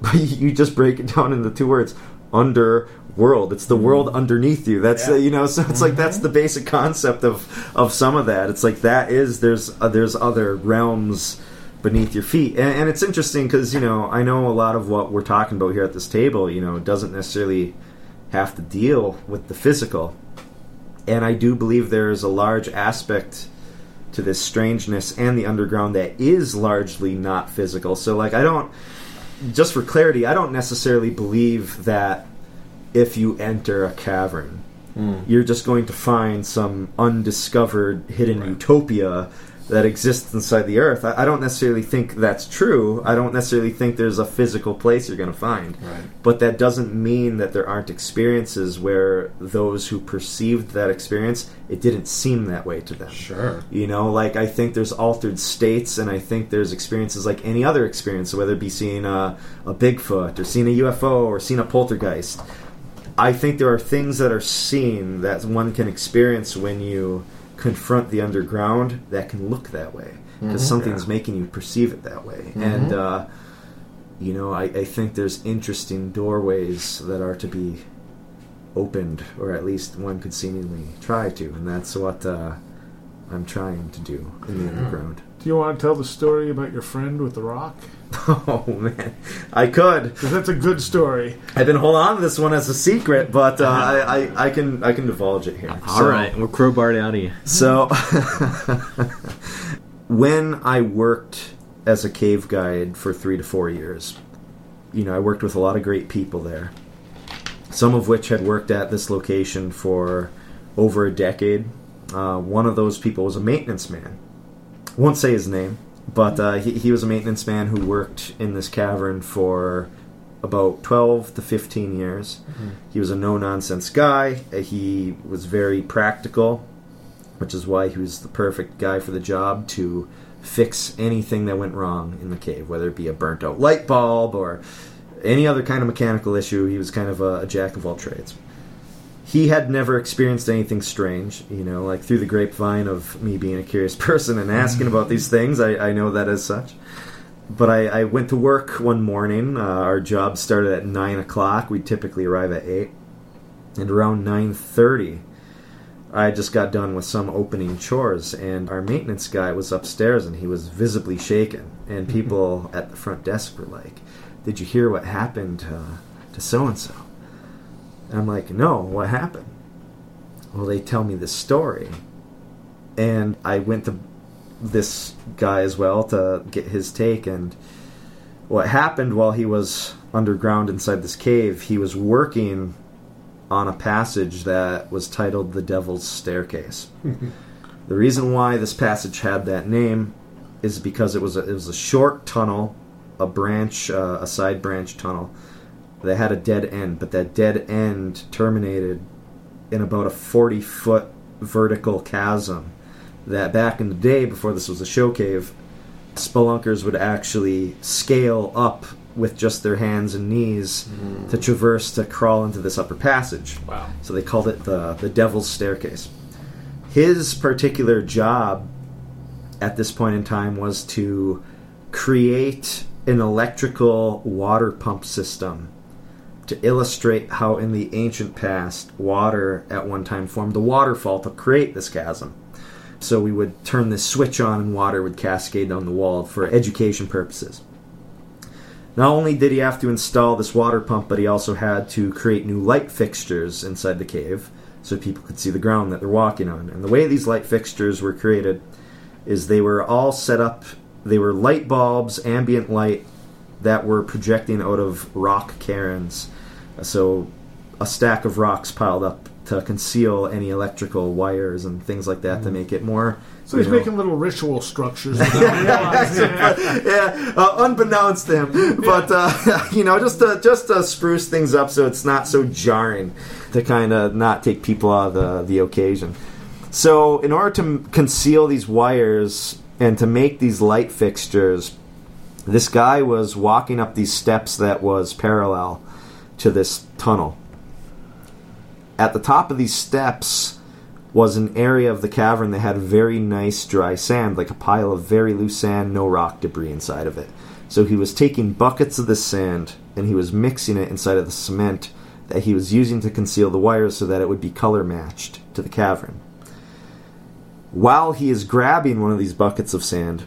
But you just break it down into two words, underworld. It's the world underneath you. That's yeah. uh, you know, so it's mm-hmm. like that's the basic concept of, of some of that. It's like that is, there's uh, there's other realms beneath your feet. And, and it's interesting because, you know, I know a lot of what we're talking about here at this table, you know, doesn't necessarily have to deal with the physical. And I do believe there is a large aspect to this strangeness and the underground that is largely not physical. So, like, I don't, just for clarity, I don't necessarily believe that if you enter a cavern, mm. you're just going to find some undiscovered hidden right. utopia that exists inside the earth. I, I don't necessarily think that's true. I don't necessarily think there's a physical place you're going to find. Right. But that doesn't mean that there aren't experiences where those who perceived that experience, it didn't seem that way to them. Sure. You know, like, I think there's altered states, and I think there's experiences like any other experience, whether it be seeing a, a Bigfoot or seeing a U F O or seeing a poltergeist. I think there are things that are seen that one can experience when you confront the underground that can look that way, because mm-hmm, something's yeah. making you perceive it that way. Mm-hmm. And uh, you know, I, I think there's interesting doorways that are to be opened, or at least one could seemingly try to, and that's what uh, I'm trying to do in the yeah. underground. Do you want to tell the story about your friend with the rock? Oh, man. I could. Because that's a good story. I've been holding on to this one as a secret, but uh, I, I, I can I can divulge it here. All so, right. We'll crowbar it out of you. So, when I worked as a cave guide for three to four years, you know, I worked with a lot of great people there, some of which had worked at this location for over a decade. Uh, one of those people was a maintenance man. Won't say his name, but uh, he, he was a maintenance man who worked in this cavern for about twelve to fifteen years. Mm-hmm. He was a no-nonsense guy. He was very practical, which is why he was the perfect guy for the job to fix anything that went wrong in the cave, whether it be a burnt-out light bulb or any other kind of mechanical issue. He was kind of a, a jack-of-all-trades. He had never experienced anything strange, you know, like through the grapevine of me being a curious person and asking about these things, I, I know that as such. But I, I went to work one morning. Uh, our job started at nine o'clock. We'd typically arrive at eight. And around nine thirty, I just got done with some opening chores, and our maintenance guy was upstairs, and he was visibly shaken. And people at the front desk were like, "Did you hear what happened uh, to so-and-so?" I'm like, "No, what happened?" Well, they tell me this story. And I went to this guy as well to get his take. And what happened while he was underground inside this cave, he was working on a passage that was titled The Devil's Staircase. The reason why this passage had that name is because it was a, it was a short tunnel, a branch, uh, a side branch tunnel. They had a dead end, but that dead end terminated in about a forty-foot vertical chasm that back in the day, before this was a show cave, spelunkers would actually scale up with just their hands and knees mm. to traverse, to crawl into this upper passage. Wow. So they called it the, the Devil's Staircase. His particular job at this point in time was to create an electrical water pump system to illustrate how in the ancient past, water at one time formed the waterfall to create this chasm. So we would turn this switch on and water would cascade down the wall for education purposes. Not only did he have to install this water pump, but he also had to create new light fixtures inside the cave so people could see the ground that they're walking on. And the way these light fixtures were created is they were all set up, they were light bulbs, ambient light, that were projecting out of rock cairns. So a stack of rocks piled up to conceal any electrical wires and things like that mm. to make it more... So he's know. making little ritual structures. yeah, yeah uh, unbeknownst to him. But, uh, you know, just to, just to spruce things up so it's not so jarring, to kind of not take people out of the, the occasion. So in order to conceal these wires and to make these light fixtures, this guy was walking up these steps that was parallel to this tunnel. At the top of these steps was an area of the cavern that had very nice dry sand, like a pile of very loose sand, no rock debris inside of it. So he was taking buckets of this sand, and he was mixing it inside of the cement that he was using to conceal the wires so that it would be color matched to the cavern. While he is grabbing one of these buckets of sand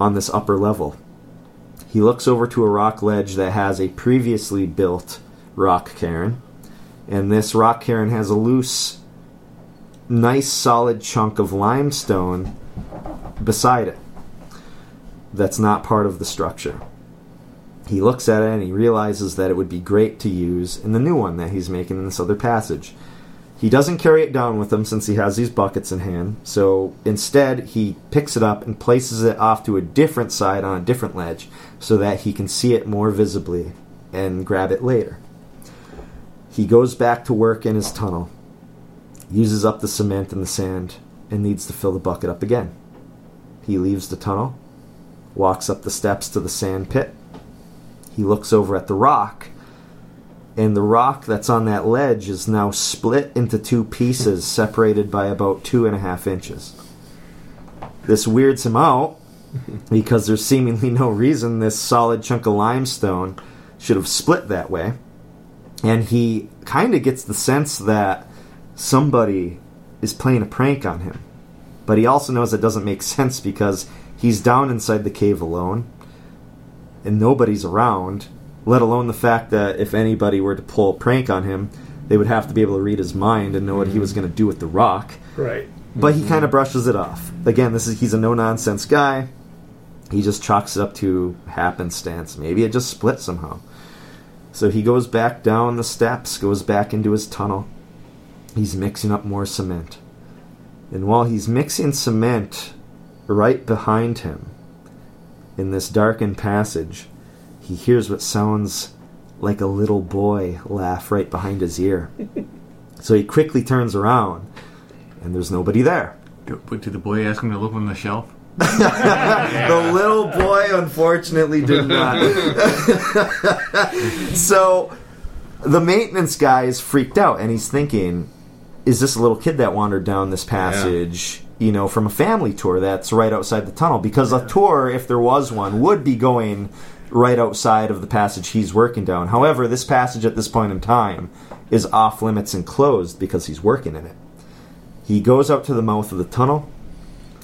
on this upper level, he looks over to a rock ledge that has a previously built rock cairn. And this rock cairn has a loose, nice, solid chunk of limestone beside it that's not part of the structure. He looks at it and he realizes that it would be great to use in the new one that he's making in this other passage. He doesn't carry it down with him since he has these buckets in hand. So instead, he picks it up and places it off to a different side on a different ledge so that he can see it more visibly and grab it later. He goes back to work in his tunnel, uses up the cement and the sand, and needs to fill the bucket up again. He leaves the tunnel, walks up the steps to the sand pit. He looks over at the rock, and the rock that's on that ledge is now split into two pieces, separated by about two and a half inches. This weirds him out, because there's seemingly no reason this solid chunk of limestone should have split that way. And he kind of gets the sense that somebody is playing a prank on him. But he also knows it doesn't make sense because he's down inside the cave alone, and nobody's around, let alone the fact that if anybody were to pull a prank on him, they would have to be able to read his mind and know what mm-hmm. he was going to do with the rock. Right. But mm-hmm. he kind of brushes it off. Again, this is he's a no-nonsense guy. He just chalks it up to happenstance. Maybe it just split somehow. So he goes back down the steps, goes back into his tunnel. He's mixing up more cement. And while he's mixing cement, right behind him, in this darkened passage, he hears what sounds like a little boy laugh right behind his ear. So he quickly turns around, and there's nobody there. Did, did the boy ask him to look on the shelf? The little boy, unfortunately, did not. So the maintenance guy is freaked out, and he's thinking, is this a little kid that wandered down this passage... Yeah. You know, from a family tour that's right outside the tunnel, because yeah. a tour, if there was one, would be going right outside of the passage he's working down. However, this passage at this point in time is off limits and closed because he's working in it. He goes out to the mouth of the tunnel,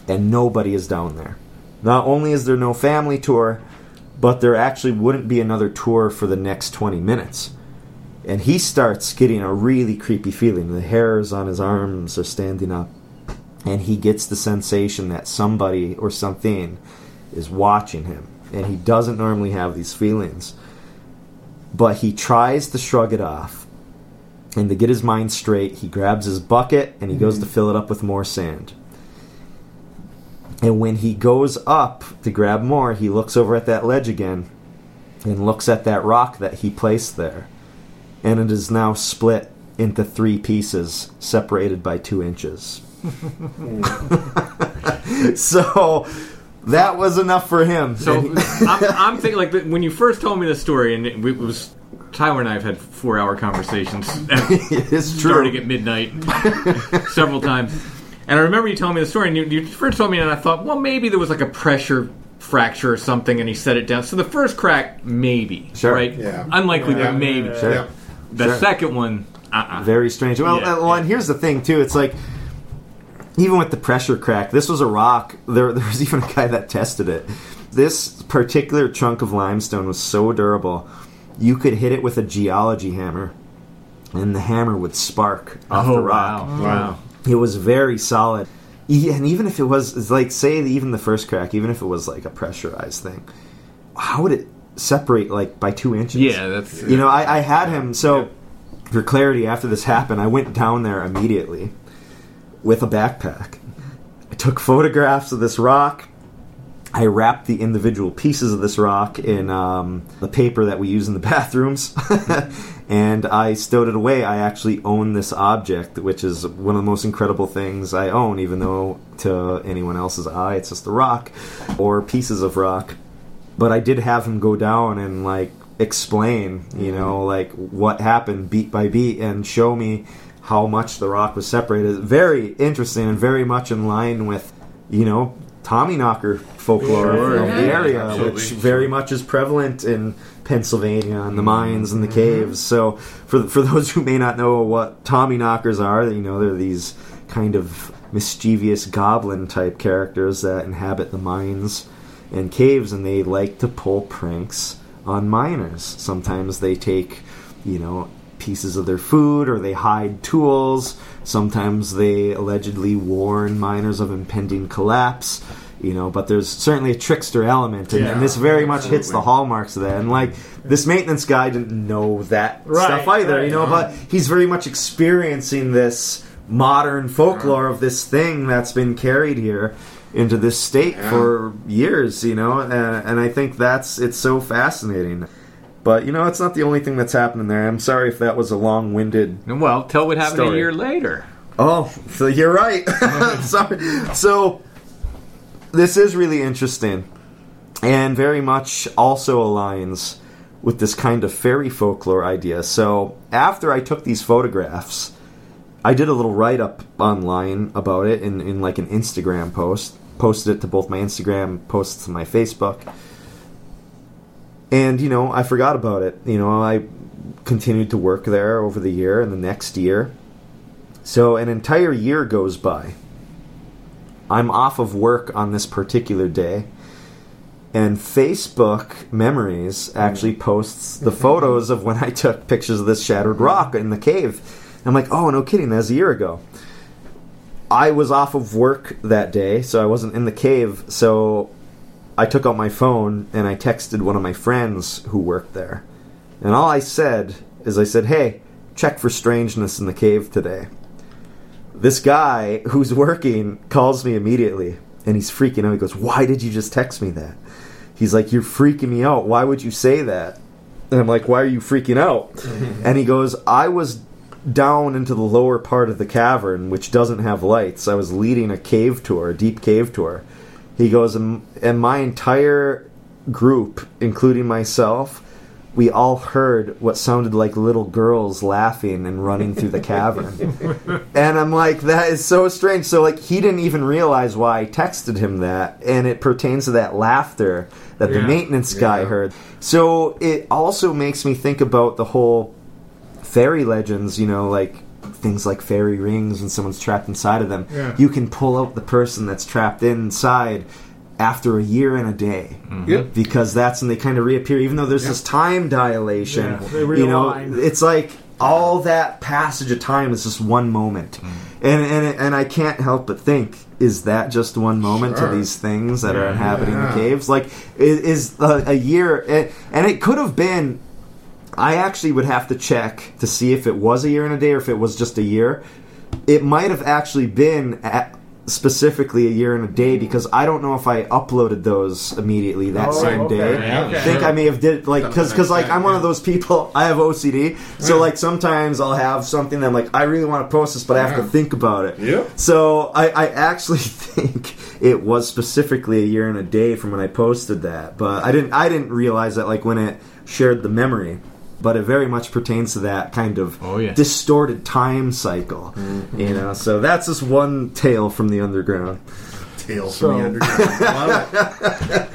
and nobody is down there. Not only is there no family tour, but there actually wouldn't be another tour for the next twenty minutes. And he starts getting a really creepy feeling. The hairs on his arms are standing up. And he gets the sensation that somebody or something is watching him. And he doesn't normally have these feelings. But he tries to shrug it off. And to get his mind straight, he grabs his bucket and he goes mm-hmm. to fill it up with more sand. And when he goes up to grab more, he looks over at that ledge again and looks at that rock that he placed there. And it is now split into three pieces, separated by two inches. So that was enough for him. So I'm, I'm thinking, like, when you first told me this story, and it was Tyler and I have had four-hour conversations. It's true. Starting at midnight, several times. And I remember you telling me the story, and you, you first told me, and I thought, well, maybe there was like a pressure fracture or something, and he set it down. So the first crack, maybe. Sure. Right? Yeah. Unlikely, yeah. but maybe. Yeah. Sure. The sure. second one, uh-uh. Very strange. Well, yeah. well, and here's the thing, too. It's like, even with the pressure crack, this was a rock. There, there was even a guy that tested it. This particular chunk of limestone was so durable, you could hit it with a geology hammer, and the hammer would spark off oh, the rock. Wow. wow. It was very solid. And even if it was, like, say, even the first crack, even if it was, like, a pressurized thing, how would it separate, like, by two inches? Yeah, that's... You know, I, I had him, so, yeah. for clarity, after this happened, I went down there immediately with a backpack. I took photographs of this rock. I wrapped the individual pieces of this rock in um, the paper that we use in the bathrooms, and I stowed it away. I actually own this object, which is one of the most incredible things I own, even though to anyone else's eye it's just a rock or pieces of rock. But I did have him go down and, like, explain, you know, like, what happened beat by beat and show me how much the rock was separated. Very interesting and very much in line with, you know, Tommyknocker folklore sure. from the area, Absolutely. which very much is prevalent in Pennsylvania and the mines and the caves. So for for those who may not know what Tommyknockers are, you know, they're these kind of mischievous goblin-type characters that inhabit the mines and caves, and they like to pull pranks on miners. Sometimes they take, you know, pieces of their food, or they hide tools. Sometimes they allegedly warn miners of impending collapse, you know, but there's certainly a trickster element, and, yeah, and this very much absolutely. hits the hallmarks of that. And, like, this maintenance guy didn't know that right, stuff either, right, you know, right. but he's very much experiencing this modern folklore right. of this thing that's been carried here into this state yeah. for years, you know, and, and I think that's, it's so fascinating. But, you know, it's not the only thing that's happening there. I'm sorry if that was a long-winded Well, tell what happened story. a year later. Oh, so you're right. sorry. So, this is really interesting and very much also aligns with this kind of fairy folklore idea. So, after I took these photographs, I did a little write-up online about it in, in like an Instagram post. Posted it to both my Instagram, posted to my Facebook. And, you know, I forgot about it. You know, I continued to work there over the year and the next year. So an entire year goes by. I'm off of work on this particular day. And Facebook Memories actually posts the photos of when I took pictures of this shattered rock in the cave. I'm like, oh, no kidding, that was a year ago. I was off of work that day, so I wasn't in the cave, so... I took out my phone and I texted one of my friends who worked there. And all I said is I said, hey, check for strangeness in the cave today. This guy who's working calls me immediately and he's freaking out. He goes, why did you just text me that? He's like, you're freaking me out. Why would you say that? And I'm like, why are you freaking out? And he goes, I was down into the lower part of the cavern, which doesn't have lights. I was leading a cave tour, a deep cave tour. He goes, and, and my entire group, including myself, we all heard what sounded like little girls laughing and running through the cavern. And I'm like, that is so strange. So, like, he didn't even realize why I texted him that, and it pertains to that laughter that yeah. the maintenance yeah. guy heard. So it also makes me think about the whole fairy legends, you know, like... things like fairy rings when someone's trapped inside of them. Yeah. You can pull out the person that's trapped inside after a year and a day. Mm-hmm. Yep. Because that's when they kind of reappear, even though there's yep. this time dilation. Yeah, you know, it's like all that passage of time is just one moment. Mm-hmm. And, and and I can't help but think, is that just one moment sure. to these things that yeah, are inhabiting yeah. the caves? Like, is, is a, a year... It, and it could have been... I actually would have to check to see if it was a year and a day or if it was just a year. It might have actually been at specifically a year and a day because I don't know if I uploaded those immediately that oh, same okay. day. Yeah, okay. I think I may have did like because because like I'm one of those people. I have O C D, so yeah. like sometimes I'll have something that I'm like I really want to post this, but yeah. I have to think about it. Yeah. So I, I actually think it was specifically a year and a day from when I posted that, but I didn't I didn't realize that like when it shared the memory. But it very much pertains to that kind of oh, yeah. distorted time cycle, mm-hmm. you know. So that's just one tale from the underground. Tale so. from the underground.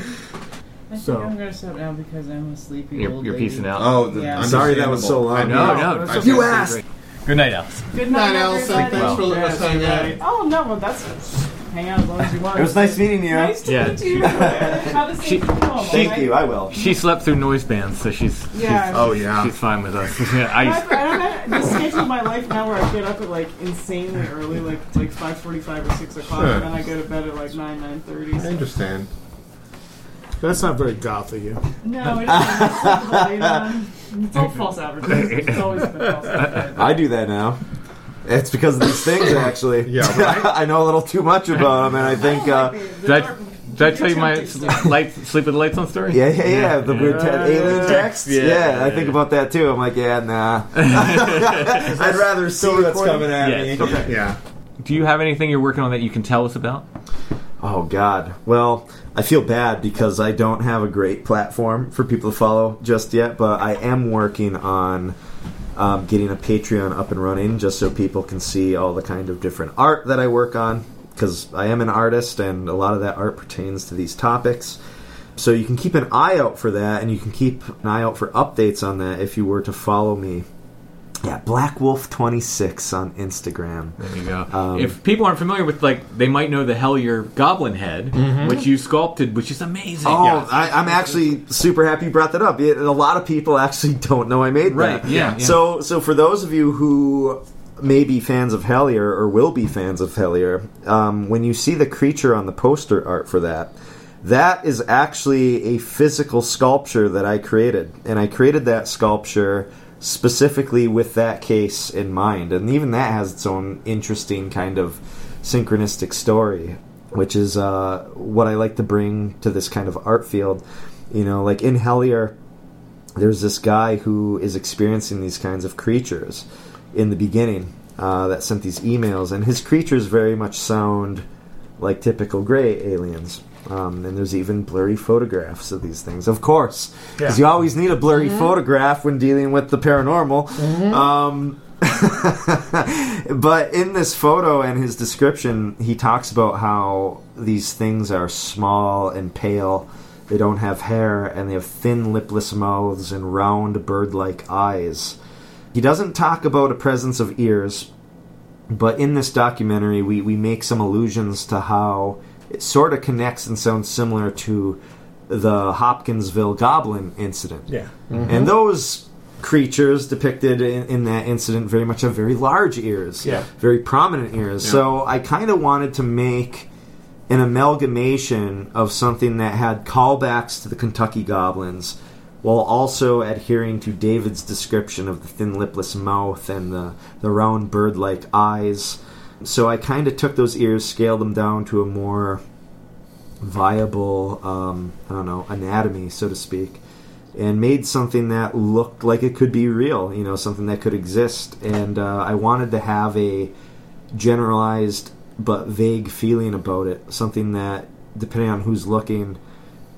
I so. think I'm going to stop now because I'm a sleepy you're, old You're lady. Peacing out. Oh, the, yeah. I'm sorry that was so long. I know, no, no, no, you asked. Good night, Alice. Good night, Alice. Thanks well. for letting us hang out. Oh, no, well, that's hang out as long as you want. It was nice meeting you. Nice to yeah. meet you. Have a safe home. Thank you, I will. She slept through noise bands, so she's, yeah, she's, oh, yeah. she's fine with us. I, I don't know, the schedule of my life now where I get up at, like, insanely early, like like five forty-five or six o'clock, sure. and then I go to bed at, like, nine, nine thirty. So. I understand. That's not very goth of you. No, it isn't. It's all false advertising. It's always been false advertising. I do that now. It's because of these things, actually. Yeah, right? I know a little too much about them, and I think... Uh, did, I, did I tell you my light, sleep with the lights on story? Yeah, yeah, yeah. yeah. The weird yeah. Te- alien texts. Yeah, yeah, yeah, I think about that, too. I'm like, yeah, nah. I'd rather see what's recording. coming at yes. me. Okay. Yeah. Do you have anything you're working on that you can tell us about? Oh, God. Well, I feel bad because I don't have a great platform for people to follow just yet, but I am working on um, getting a Patreon up and running just so people can see all the kind of different art that I work on, because I am an artist, and a lot of that art pertains to these topics. So you can keep an eye out for that, and you can keep an eye out for updates on that if you were to follow me. Yeah, Black Wolf twenty-six on Instagram. There you go. Um, if people aren't familiar with, like, they might know the Hellier Goblin Head, mm-hmm. which you sculpted, which is amazing. Oh, yeah. I, I'm actually super happy you brought that up. It, a lot of people actually don't know I made right. that. Yeah, yeah. So, so for those of you who may be fans of Hellier or will be fans of Hellier, um, when you see the creature on the poster art for that, that is actually a physical sculpture that I created. And I created that sculpture... specifically with that case in mind. And even that has its own interesting kind of synchronistic story, which is uh, what I like to bring to this kind of art field. You know, like in Hellier, there's this guy who is experiencing these kinds of creatures in the beginning uh, that sent these emails, and his creatures very much sound like typical gray aliens. Um, and there's even blurry photographs of these things, of course, because yeah. you always need a blurry mm-hmm. photograph when dealing with the paranormal. Mm-hmm. Um, but in this photo and his description, he talks about how these things are small and pale, they don't have hair, and they have thin, lipless mouths and round, bird-like eyes. He doesn't talk about a presence of ears, but in this documentary, we, we make some allusions to how... it sort of connects and sounds similar to the Hopkinsville Goblin incident. Yeah. Mm-hmm. And those creatures depicted in, in that incident very much have very large ears. Yeah. Very prominent ears. Yeah. So I kind of wanted to make an amalgamation of something that had callbacks to the Kentucky Goblins while also adhering to David's description of the thin lipless mouth and the, the round bird-like eyes. So I kind of took those ears, scaled them down to a more viable, um, I don't know, anatomy, so to speak, and made something that looked like it could be real, you know, something that could exist. And uh, I wanted to have a generalized but vague feeling about it, something that, depending on who's looking,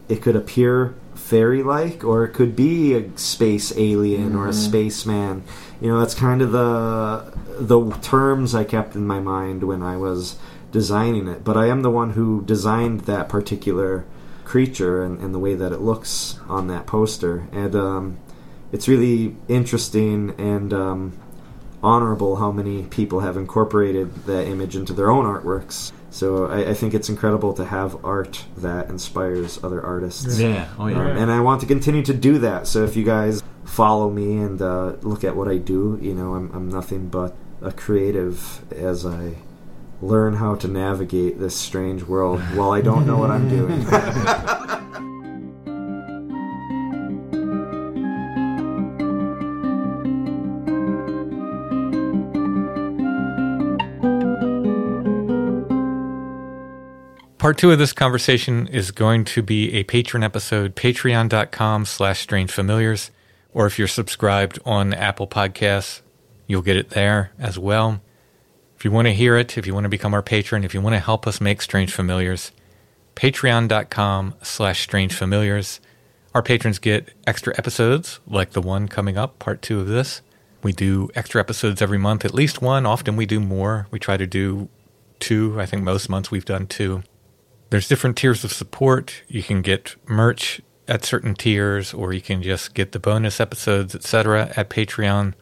it could appear fairy-like, or it could be a space alien mm-hmm. or a spaceman. You know, that's kind of the the terms I kept in my mind when I was designing it. But I am the one who designed that particular creature and, and the way that it looks on that poster. And um, it's really interesting and um, honorable how many people have incorporated that image into their own artworks. So I, I think it's incredible to have art that inspires other artists. Yeah, oh yeah. Um, and I want to continue to do that. So if you guys follow me and uh, look at what I do, you know, I'm, I'm nothing but a creative as I learn how to navigate this strange world while I don't know what I'm doing. Part two of this conversation is going to be a Patreon episode, patreon.com slash strange familiars, or if you're subscribed on Apple Podcasts, you'll get it there as well. If you want to hear it, if you want to become our patron, if you want to help us make Strange Familiars, patreon.com slash strange familiars. Our patrons get extra episodes, like the one coming up, part two of this. We do extra episodes every month, at least one. Often we do more. We try to do two. I think most months we've done two. There's different tiers of support. You can get merch at certain tiers, or you can just get the bonus episodes, et cetera at Patreon.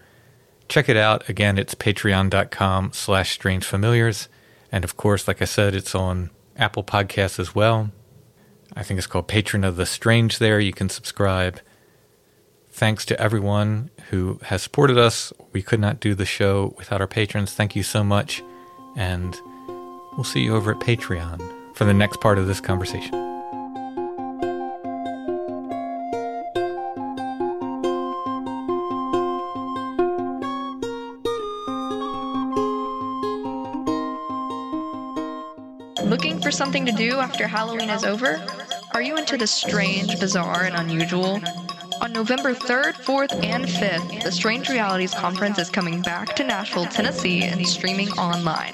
Check it out. Again, it's patreon.com slash strange familiars. And of course, like I said, it's on Apple Podcasts as well. I think it's called Patron of the Strange there. You can subscribe. Thanks to everyone who has supported us. We could not do the show without our patrons. Thank you so much. And we'll see you over at Patreon for the next part of this conversation. Looking for something to do after Halloween is over? Are you into the strange, bizarre, and unusual? On November third, fourth, and fifth, the Strange Realities Conference is coming back to Nashville, Tennessee, and streaming online.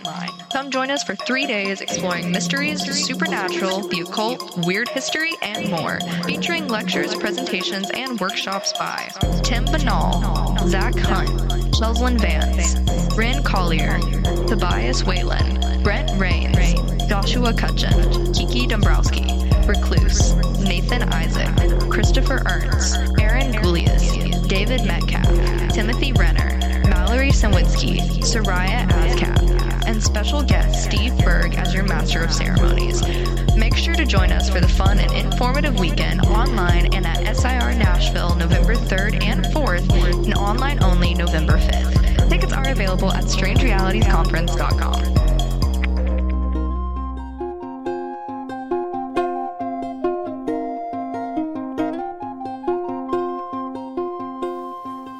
Come join us for three days exploring mysteries, supernatural, the occult, weird history, and more, featuring lectures, presentations, and workshops by Tim Banal, Zach Hunt, Leslin Vance, Bryn Collier, Tobias Whalen, Brent Rains, Joshua Cutchin, Kiki Dombrowski, Recluse, Nathan Isaac, Christopher Ernst, Aaron Goulias, David Metcalf, Timothy Renner, Mallory Sawinski, Soraya Azcap, and special guest Steve Berg as your Master of Ceremonies. Make sure to join us for the fun and informative weekend online and at S I R Nashville November third and fourth and online only November fifth. Tickets are available at strange realities conference dot com.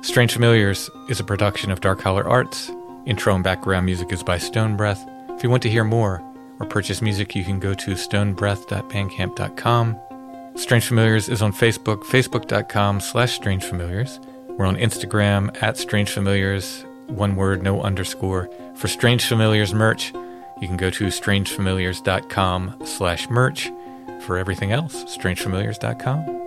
Strange Familiars is a production of Dark Holler Arts. Intro and background music is by Stone Breath. If you want to hear more or purchase music, you can go to stone breath dot bandcamp dot com. Strange Familiars is on Facebook, facebook.com slash Strange Familiars. We're on Instagram at Strange Familiars, one word, no underscore. For Strange Familiars merch, you can go to strangefamiliars.com slash merch. For everything else, strangefamiliars dot com.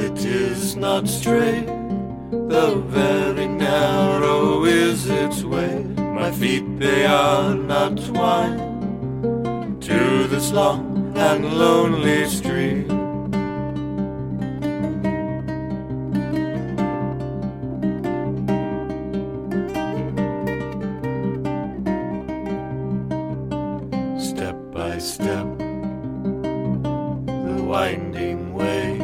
It is not straight, though very narrow is its way. My feet, they are not twined to this long and lonely street. Step by step, the winding way.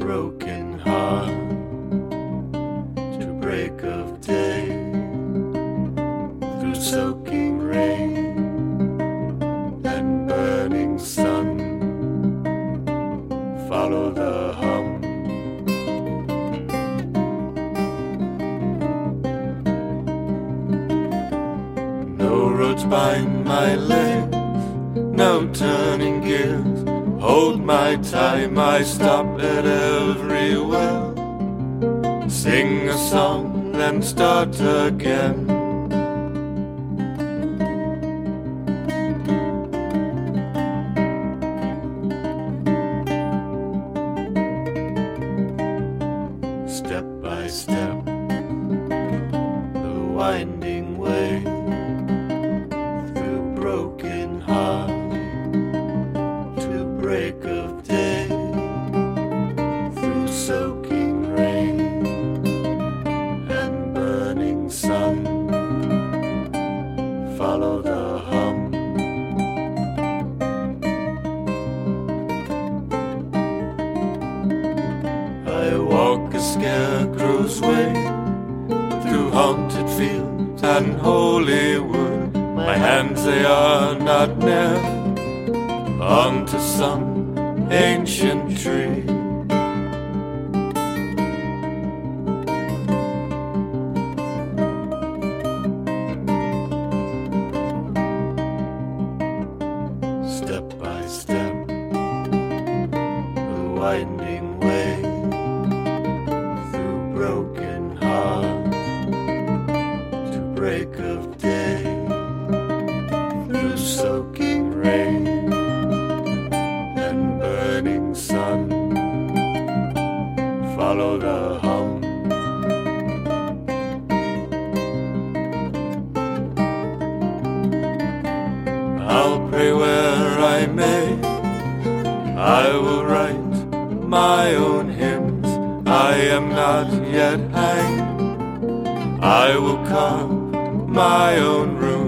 Broken heart to break of day, through soaking rain and burning sun. Follow the hum. No roads bind my legs, no turning gears. Hold my time, I stop at every well. Sing a song, then start again. Step by step, the winding way, through broken hearts. Sun follow the hum. I'll pray where I may, I will write my own hymns. I am not yet hanged, I will carve my own room.